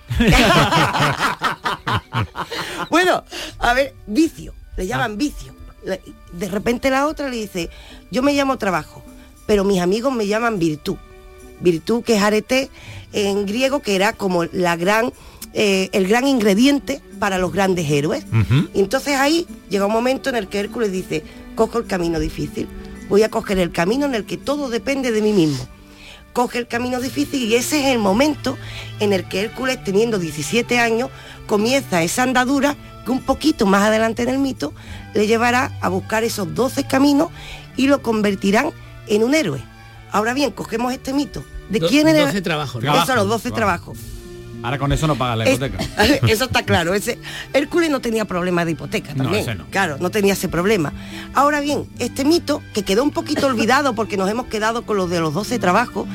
Bueno, a ver, Vicio, le llaman Vicio. De repente la otra le dice, yo me llamo Trabajo, pero mis amigos me llaman Virtud. Virtud, que es arete en griego, que era como la gran... el gran ingrediente para los grandes héroes. Uh-huh. Entonces ahí llega un momento en el que Hércules dice, cojo el camino difícil, voy a coger el camino en el que todo depende de mí mismo. Coge el camino difícil, y ese es el momento en el que Hércules, teniendo 17 años, comienza esa andadura que un poquito más adelante en el mito le llevará a buscar esos 12 caminos y lo convertirán en un héroe. Ahora bien, cogemos este mito. ¿De quién era? 12 trabajos. ¿No? Eso, los 12 trabajos. Ahora con eso no pagas la hipoteca. Eso está claro. Hércules no tenía problema de hipoteca también. No, ese no. Claro, no tenía ese problema. Ahora bien, este mito, que quedó un poquito olvidado porque nos hemos quedado con lo de los 12 trabajos,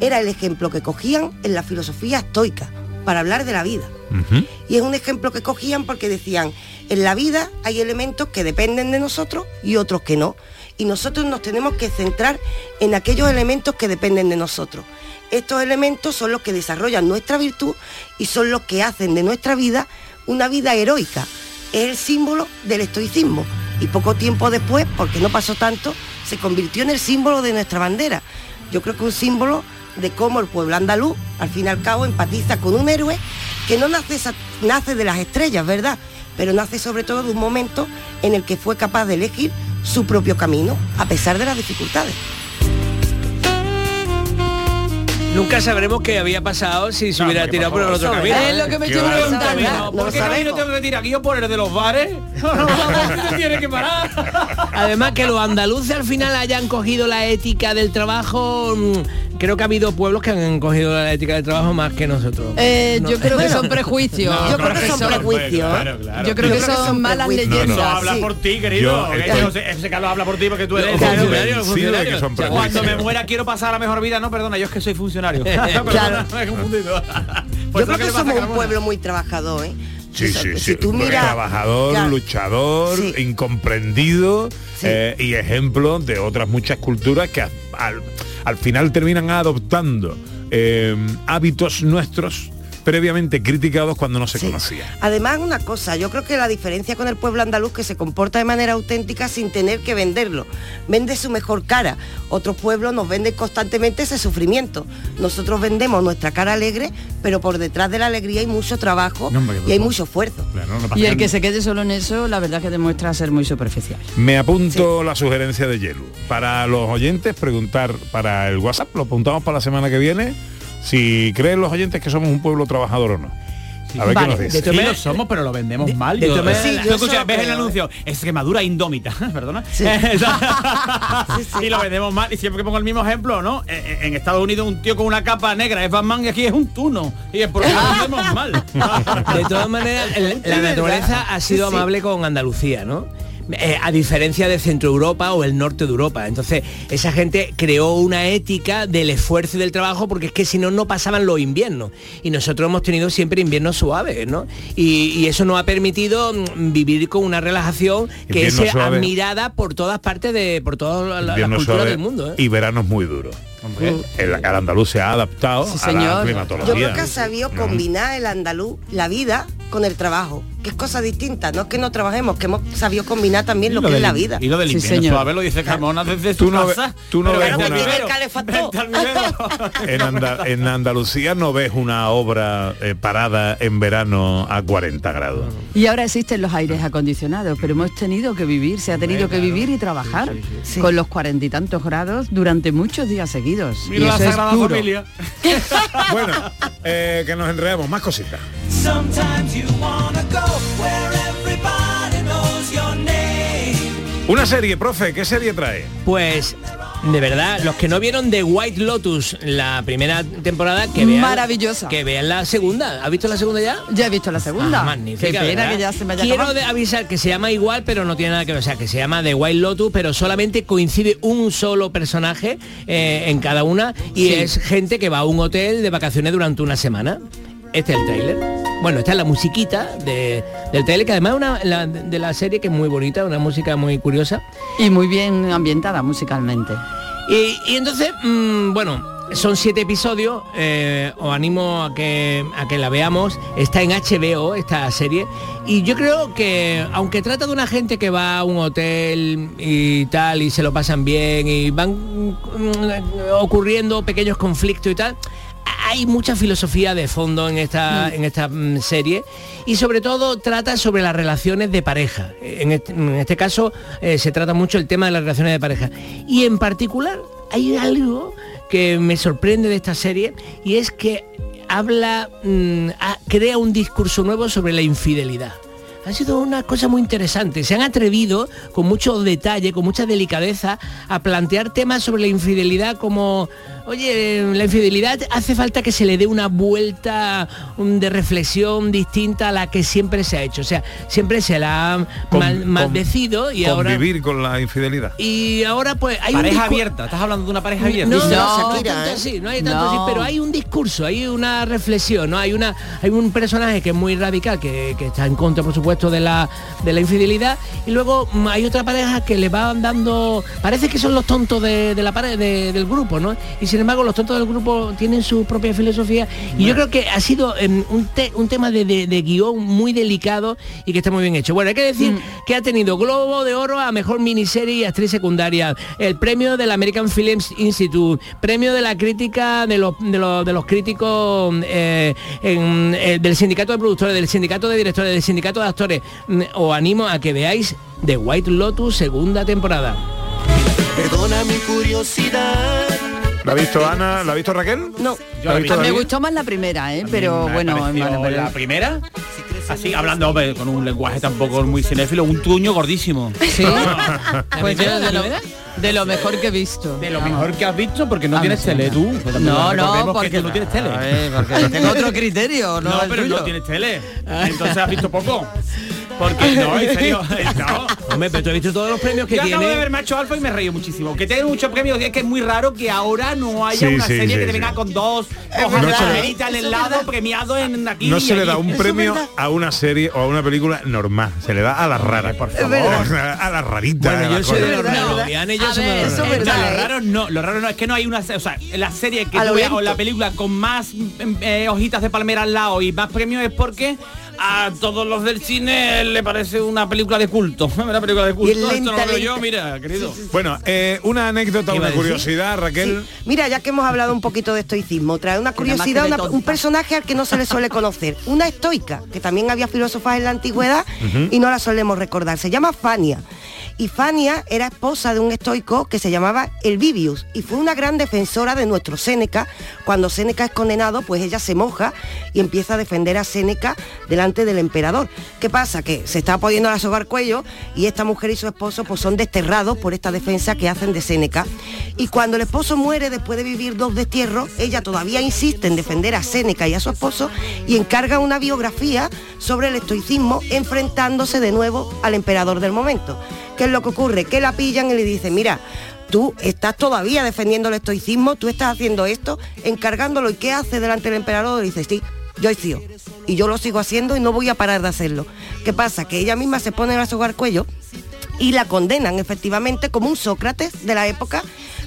era el ejemplo que cogían en la filosofía estoica para hablar de la vida. Uh-huh. Y es un ejemplo que cogían porque decían, en la vida hay elementos que dependen de nosotros y otros que no. Y nosotros nos tenemos que centrar en aquellos elementos que dependen de nosotros. Estos elementos son los que desarrollan nuestra virtud y son los que hacen de nuestra vida una vida heroica. Es el símbolo del estoicismo. Y poco tiempo después, porque no pasó tanto, se convirtió en el símbolo de nuestra bandera. Yo creo que un símbolo de cómo el pueblo andaluz, al fin y al cabo, empatiza con un héroe que no nace de las estrellas, ¿verdad? Pero nace sobre todo de un momento en el que fue capaz de elegir su propio camino, a pesar de las dificultades. Nunca sabremos qué había pasado si se hubiera tirado por el otro camino. Es lo que me estoy preguntando. ¿Por qué ahí no tengo que tirar aquí yo por el de los bares? No tiene que parar. Además, que los andaluces al final hayan cogido la ética del trabajo... Creo que ha habido pueblos que han cogido la ética de trabajo más que nosotros. No. Yo creo que son prejuicios. No, yo creo que son prejuicios. Claro. Yo creo que son malas leyendas. No, habla por ti, querido. Ese Carlos habla por ti porque tú eres funcionario. Cuando me muera quiero pasar la mejor vida. No, perdona, yo es que soy funcionario. Claro. Me he confundido. Yo creo que somos un pueblo muy trabajador, ¿eh? Sí, sí, sí. Si tú miras, trabajador, claro, luchador, sí, incomprendido, sí. Y ejemplo de otras muchas culturas que al final terminan adoptando hábitos nuestros previamente criticados cuando no se conocían. Además, una cosa, yo creo que la diferencia con el pueblo andaluz, que se comporta de manera auténtica sin tener que venderlo, vende su mejor cara. Otros pueblos nos venden constantemente ese sufrimiento. Nosotros vendemos nuestra cara alegre, pero por detrás de la alegría hay mucho trabajo, y hay mucho esfuerzo. Claro, y el que se quede solo en eso, la verdad es que demuestra ser muy superficial. Me apunto la sugerencia de Yelu. Para los oyentes, preguntar para el WhatsApp, lo apuntamos para la semana que viene. Si creen los oyentes que somos un pueblo trabajador o no. A ver, vale, qué nos dice. Sí lo somos, pero lo vendemos mal. Ves el anuncio, Extremadura indómita, perdona. Sí. Y lo vendemos mal. Y siempre que pongo el mismo ejemplo, ¿no? En Estados Unidos un tío con una capa negra es Batman y aquí es un tuno. Y es porque lo vendemos mal. De todas maneras, la naturaleza ha sido amable con Andalucía, ¿no? A diferencia de Centro Europa o el norte de Europa. Entonces, esa gente creó una ética del esfuerzo y del trabajo, porque es que si no, no pasaban los inviernos. Y nosotros hemos tenido siempre inviernos suaves, ¿no? Y eso nos ha permitido vivir con una relajación que es admirada por todas partes, por todas las culturas del mundo, ¿eh? Y veranos muy duros. El andaluz se ha adaptado a la climatología. Yo creo que ha sabido combinar el andaluz, la vida, con el trabajo, que es cosa distinta. No es que no trabajemos, que hemos sabido combinar también lo que es la vida. Y lo del invierno suave lo dice Carmona desde su casa. Tú no ves una... En Andalucía no ves una obra parada en verano a 40 grados. Y ahora existen los aires acondicionados, pero hemos tenido que vivir, se ha tenido que vivir y trabajar con los 40 y tantos grados durante muchos días seguidos. Unidos. Mira, y eso la Sagrada es duro. Familia. Bueno, que nos enredamos, más cositas. Una serie, profe, ¿qué serie trae? Pues, de verdad, los que no vieron The White Lotus, la primera temporada, que vean... Maravillosa. Que vean la segunda. ¿Has visto la segunda ya? Ya he visto la segunda. Ah, magnífica. Qué pena, ¿verdad? Que ya se me haya Quiero acabado. Avisar que se llama igual, pero no tiene nada que ver. O sea, que se llama The White Lotus, pero solamente coincide un solo personaje en cada una. Y sí, es gente que va a un hotel de vacaciones durante una semana. Este es el tráiler. Bueno, esta es la musiquita del tráiler, que además es de la serie, que es muy bonita, una música muy curiosa. Y muy bien ambientada musicalmente. Y entonces, bueno, son 7 episodios, os animo a que la veamos. Está en HBO esta serie. Y yo creo que, aunque trata de una gente que va a un hotel y tal, y se lo pasan bien, y van ocurriendo pequeños conflictos y tal, hay mucha filosofía de fondo en esta serie, y sobre todo trata sobre las relaciones de pareja. En este caso se trata mucho el tema de las relaciones de pareja, y en particular hay algo que me sorprende de esta serie, y es que habla, crea un discurso nuevo sobre la infidelidad. Ha sido una cosa muy interesante. Se han atrevido, con mucho detalle, con mucha delicadeza, a plantear temas sobre la infidelidad como... Oye, la infidelidad hace falta que se le dé una vuelta de reflexión distinta a la que siempre se ha hecho. O sea, siempre se la ha maldecido y ahora... Convivir con la infidelidad. Y ahora pues hay pareja abierta, estás hablando de una pareja abierta. No hay tanto así, pero hay un discurso, hay una reflexión, ¿no? Hay un personaje que es muy radical, que está en contra, por supuesto, de la infidelidad, y luego hay otra pareja que le van dando... Parece que son los tontos del grupo, ¿no? Y sin embargo, los tontos del grupo tienen su propia filosofía. Y yo creo que ha sido un tema de guión muy delicado y que está muy bien hecho. Bueno, hay que decir que ha tenido Globo de Oro a Mejor Miniserie y Actriz Secundaria, el premio del American Film Institute, premio de la crítica de los críticos del Sindicato de Productores, del Sindicato de Directores, del Sindicato de Actores. Os animo a que veáis The White Lotus, segunda temporada. Perdona mi curiosidad. ¿La ha visto Ana? ¿La ha visto Raquel? No. Me gustó más la primera, pero bueno... ¿La primera? Así, hablando con un lenguaje tampoco muy cinéfilo, un truño gordísimo. Sí. Pues de lo mejor que he visto. De lo mejor que has visto, porque no tienes tele, tú. No, porque tú no tienes tele. Porque tengo otro criterio, ¿no? No, pero no tienes tele. Entonces has visto poco. Porque no, en serio, no. Hombre, pero tú has visto todos los premios que tiene. Yo acabo de ver Macho Alfa y me reí muchísimo. Que tiene muchos premios, es que es muy raro que ahora no haya una serie que te venga con dos hojas de laberita en el lado, premiado en aquí. No se le da un premio a una serie o a una película normal. Se le da a las raras, por favor. A las raritas. Bueno, yo soy de los raros. Lo raro no, es que no hay una... O sea, la serie que tú veas o la película con más hojitas de palmera al lado y más premios es porque... A todos los del cine le parece una película de culto. Una película de culto. Esto no lo veo yo, mira, querido. Sí. Bueno, una anécdota, una curiosidad, Raquel. Sí. Mira, ya que hemos hablado un poquito de estoicismo, trae una curiosidad, un personaje al que no se le suele conocer. Una estoica, que también había filósofas en la antigüedad y no la solemos recordar. Se llama Fania. Y Fania era esposa de un estoico que se llamaba el Vivius, y fue una gran defensora de nuestro Séneca. Cuando Séneca es condenado, pues ella se moja y empieza a defender a Séneca delante del emperador. ¿Qué pasa? Que se está poniendo la soga al cuello, y esta mujer y su esposo pues son desterrados por esta defensa que hacen de Séneca. Y cuando el esposo muere después de vivir 2 destierros, ella todavía insiste en defender a Séneca y a su esposo, y encarga una biografía sobre el estoicismo, enfrentándose de nuevo al emperador del momento. ¿Qué es lo que ocurre? Que la pillan y le dicen: mira, tú estás todavía defendiendo el estoicismo, tú estás haciendo esto, encargándolo, ¿y qué haces delante del emperador? Y dice: sí, yo he sido, y yo lo sigo haciendo y no voy a parar de hacerlo. ¿Qué pasa? Que ella misma se pone a sogar cuello y la condenan efectivamente como un Sócrates de la época,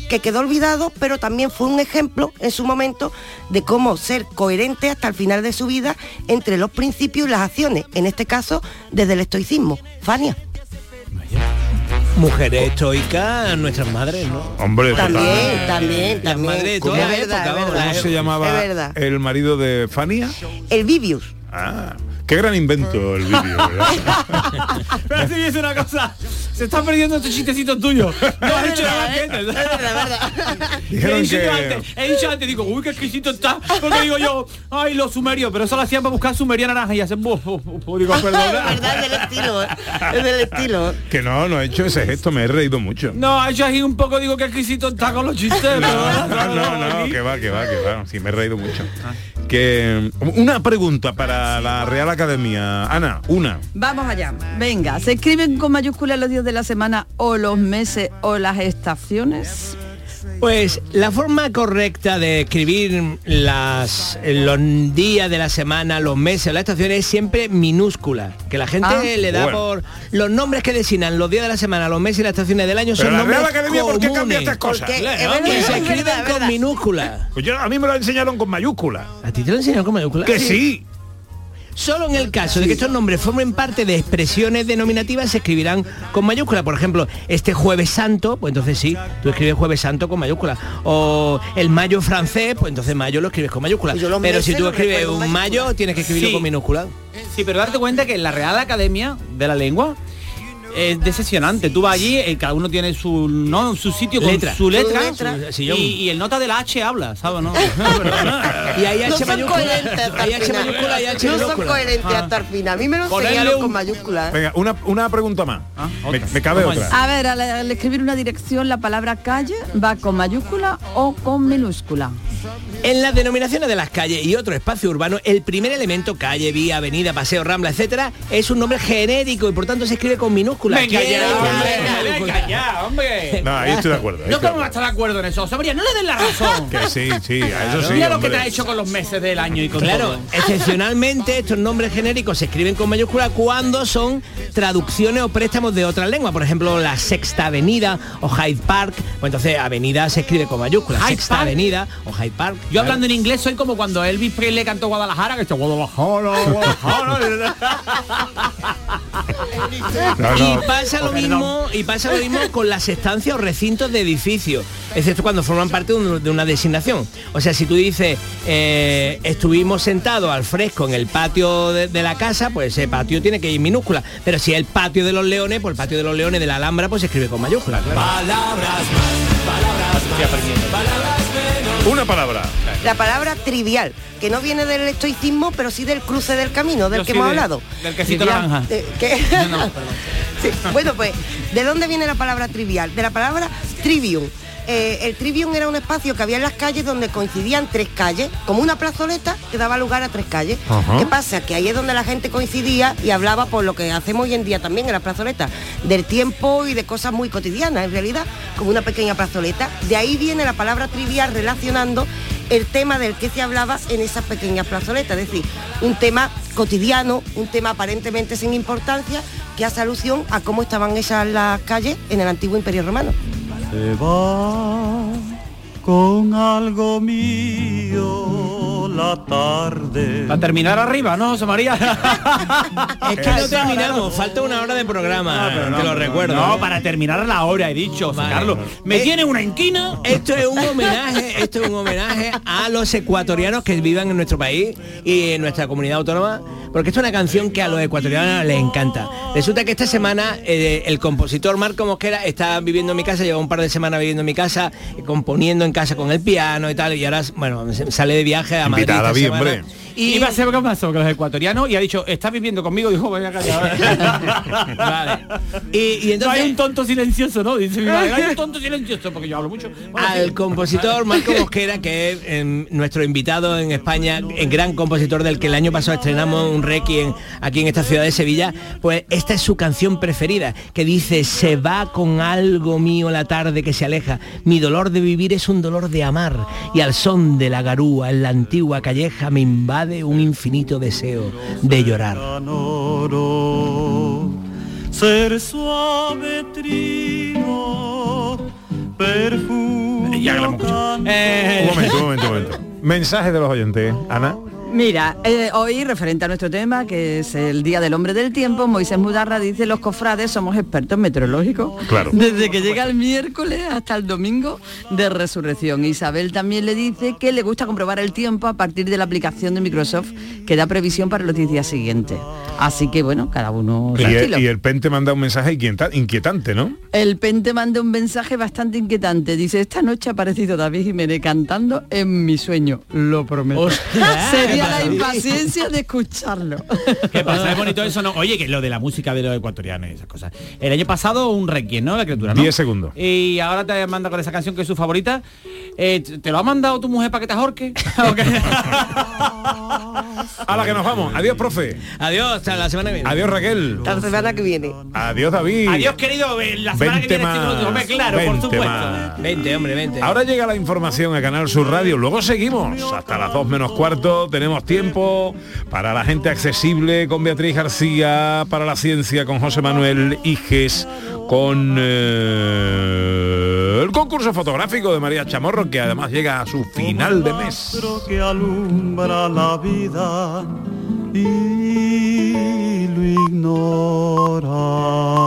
que quedó olvidado, pero también fue un ejemplo en su momento de cómo ser coherente hasta el final de su vida entre los principios y las acciones, en este caso desde el estoicismo. Fania. Mujeres estoicas, nuestras madres, ¿no? Hombre, también. Madres de toda la época. ¿Cómo se llamaba el marido de Fania? El Vivius. Ah, Qué gran invento el vídeo, ¿verdad? Pero si es una cosa, se están perdiendo estos chistecitos tuyos. No has dicho nada antes. He dicho antes, digo, uy, qué exquisito está. Porque digo yo, ay, los sumerios, pero eso lo hacían para buscar sumería naranja y hacen digo, perdona. Es verdad, es del estilo. Que no he hecho ese gesto, me he reído mucho. No, ha hecho así un poco, digo, qué exquisito está con los chistes. No, que va. Sí, me he reído mucho. Que una pregunta para la Real Academia. Ana, una. Vamos allá. Venga, ¿se escriben con mayúsculas los días de la semana o los meses o las estaciones? Pues la forma correcta de escribir los días de la semana, los meses, las estaciones es siempre minúscula. Que la gente le da por... Los nombres que designan los días de la semana, los meses y las estaciones del año pero son nombres comunes. ¿Por qué cambia estas cosas? Porque se escriben con minúscula. Pues a mí me lo enseñaron con mayúscula. ¿A ti te lo enseñaron con mayúscula? Que sí. Solo en el caso de que estos nombres formen parte de expresiones denominativas se escribirán con mayúscula. Por ejemplo, este Jueves Santo, pues entonces sí, tú escribes Jueves Santo con mayúscula. O el mayo francés, pues entonces mayo lo escribes con mayúscula. Pero si tú escribes un mayo, tienes que escribirlo con minúscula. Sí, pero darte cuenta que en la Real Academia de la Lengua es decepcionante. Tú vas allí, cada uno tiene su sitio con su letra. Y el nota de la H habla, ¿sabes? No. Y hay H mayúscula y H minúscula. No son coherentes hasta el final. A mí me lo enseñaron con mayúsculas. Venga, una pregunta más. Me cabe otra. A ver, al escribir una dirección, ¿la palabra calle va con mayúscula o con minúscula? En las denominaciones de las calles y otro espacio urbano, el primer elemento, calle, vía, avenida, paseo, rambla, etcétera, es un nombre genérico y por tanto se escribe con minúscula. Venga ya, hombre. No, ahí estoy de acuerdo. No podemos estar de acuerdo en eso. Sabría, no le den la razón. Que sí, a eso sí. Mira lo que te ha hecho con los meses del año y con todo. Excepcionalmente, estos nombres genéricos se escriben con mayúscula cuando son traducciones o préstamos de otra lengua. Por ejemplo, la Sexta Avenida o Hyde Park. Pues entonces, avenida se escribe con mayúscula. Sexta Avenida o Hyde Park. Yo hablando en inglés soy como cuando Elvis Presley cantó Guadalajara, que está Guadalajara. Y pasa lo mismo con las estancias o recintos de edificios, excepto cuando forman parte de una designación. O sea, si tú dices estuvimos sentados al fresco en el patio de la casa, pues ese patio tiene que ir minúscula. Pero si es el patio de los leones, pues el patio de los leones de la Alhambra pues se escribe con mayúscula, claro. Palabras más. Una palabra. La palabra trivial, que no viene del estoicismo, pero sí del cruce del camino, del hemos hablado. Del quesito naranja. Sí. Bueno, pues, ¿de dónde viene la palabra trivial? De la palabra trivium. El trivium era un espacio que había en las calles donde coincidían tres calles, como una plazoleta que daba lugar a tres calles. Uh-huh. ¿Qué pasa? Que ahí es donde la gente coincidía y hablaba por lo que hacemos hoy en día también en las plazoletas, del tiempo y de cosas muy cotidianas, en realidad, como una pequeña plazoleta. De ahí viene la palabra trivial, relacionando el tema del que se hablaba en esas pequeñas plazoletas, es decir, un tema cotidiano, un tema aparentemente sin importancia, que hace alusión a cómo estaban hechas las calles en el antiguo Imperio Romano. Se va con algo mío la tarde. Para terminar arriba, ¿no, José María? Es que no terminamos, falta una hora de programa, recuerdo. No, para terminar la hora, he dicho, vale. Carlos, me tiene una inquina. Esto es un homenaje a los ecuatorianos que vivan en nuestro país y en nuestra comunidad autónoma. Porque esta es una canción que a los ecuatorianos les encanta. Resulta que esta semana el compositor Marco Mosquera está viviendo en mi casa, lleva un par de semanas viviendo en mi casa, componiendo en casa con el piano y tal, y ahora, bueno, sale de viaje a Madrid esta semana. Y va a ser caso con los ecuatorianos y ha dicho, ¿estás viviendo conmigo? Y dijo, vaya callado. Vale. Y entonces... No hay un tonto silencioso, ¿no? Dice, hay un tonto silencioso, porque yo hablo mucho. Bueno, al compositor Marco Mosquera, que es nuestro invitado en España, el gran compositor del que el año pasado estrenamos un requiem aquí en esta ciudad de Sevilla, pues esta es su canción preferida, que dice, se va con algo mío la tarde que se aleja, mi dolor de vivir es un dolor de amar, y al son de la garúa en la antigua calleja me invade de un infinito deseo de llorar. Ser suave trino, perfume. Ya, un momento. Mensaje de los oyentes, Ana. Mira, hoy, referente a nuestro tema, que es el Día del Hombre del Tiempo, Moisés Mudarra dice, los cofrades somos expertos meteorológicos. Claro. Desde que llega el miércoles hasta el domingo de resurrección. Isabel también le dice que le gusta comprobar el tiempo a partir de la aplicación de Microsoft, que da previsión para los 10 días siguientes. Así que, bueno, cada uno... Y el Pente manda un mensaje inquietante, ¿no? El Pente manda un mensaje bastante inquietante. Dice, esta noche ha aparecido David Jiménez cantando en mi sueño. Lo prometo. ¡Ostras! Sería la impaciencia de escucharlo. ¿Qué pasa? Es bonito eso, ¿no? Oye, que lo de la música de los ecuatorianos y esas cosas. El año pasado un requiem, ¿no? La criatura, ¿no? 10 segundos. Y ahora te manda con esa canción que es su favorita. ¿Te lo ha mandado tu mujer para que te ahorque? A la que nos vamos. Adiós, profe. Adiós. Hasta la semana que viene. Adiós, Raquel. Hasta la semana que viene. Adiós, David. Adiós, querido. La semana que viene. Más. Claro, por supuesto. 20, hombre, 20. Ahora llega la información a Canal Sur Radio. Luego seguimos. Hasta las 2 menos cuarto. Tenemos tiempo para la gente accesible con Beatriz García, para la ciencia con José Manuel Higes, con el concurso fotográfico de María Chamorro, que además llega a su final de mes. Que alumbra la vida y lo ignora.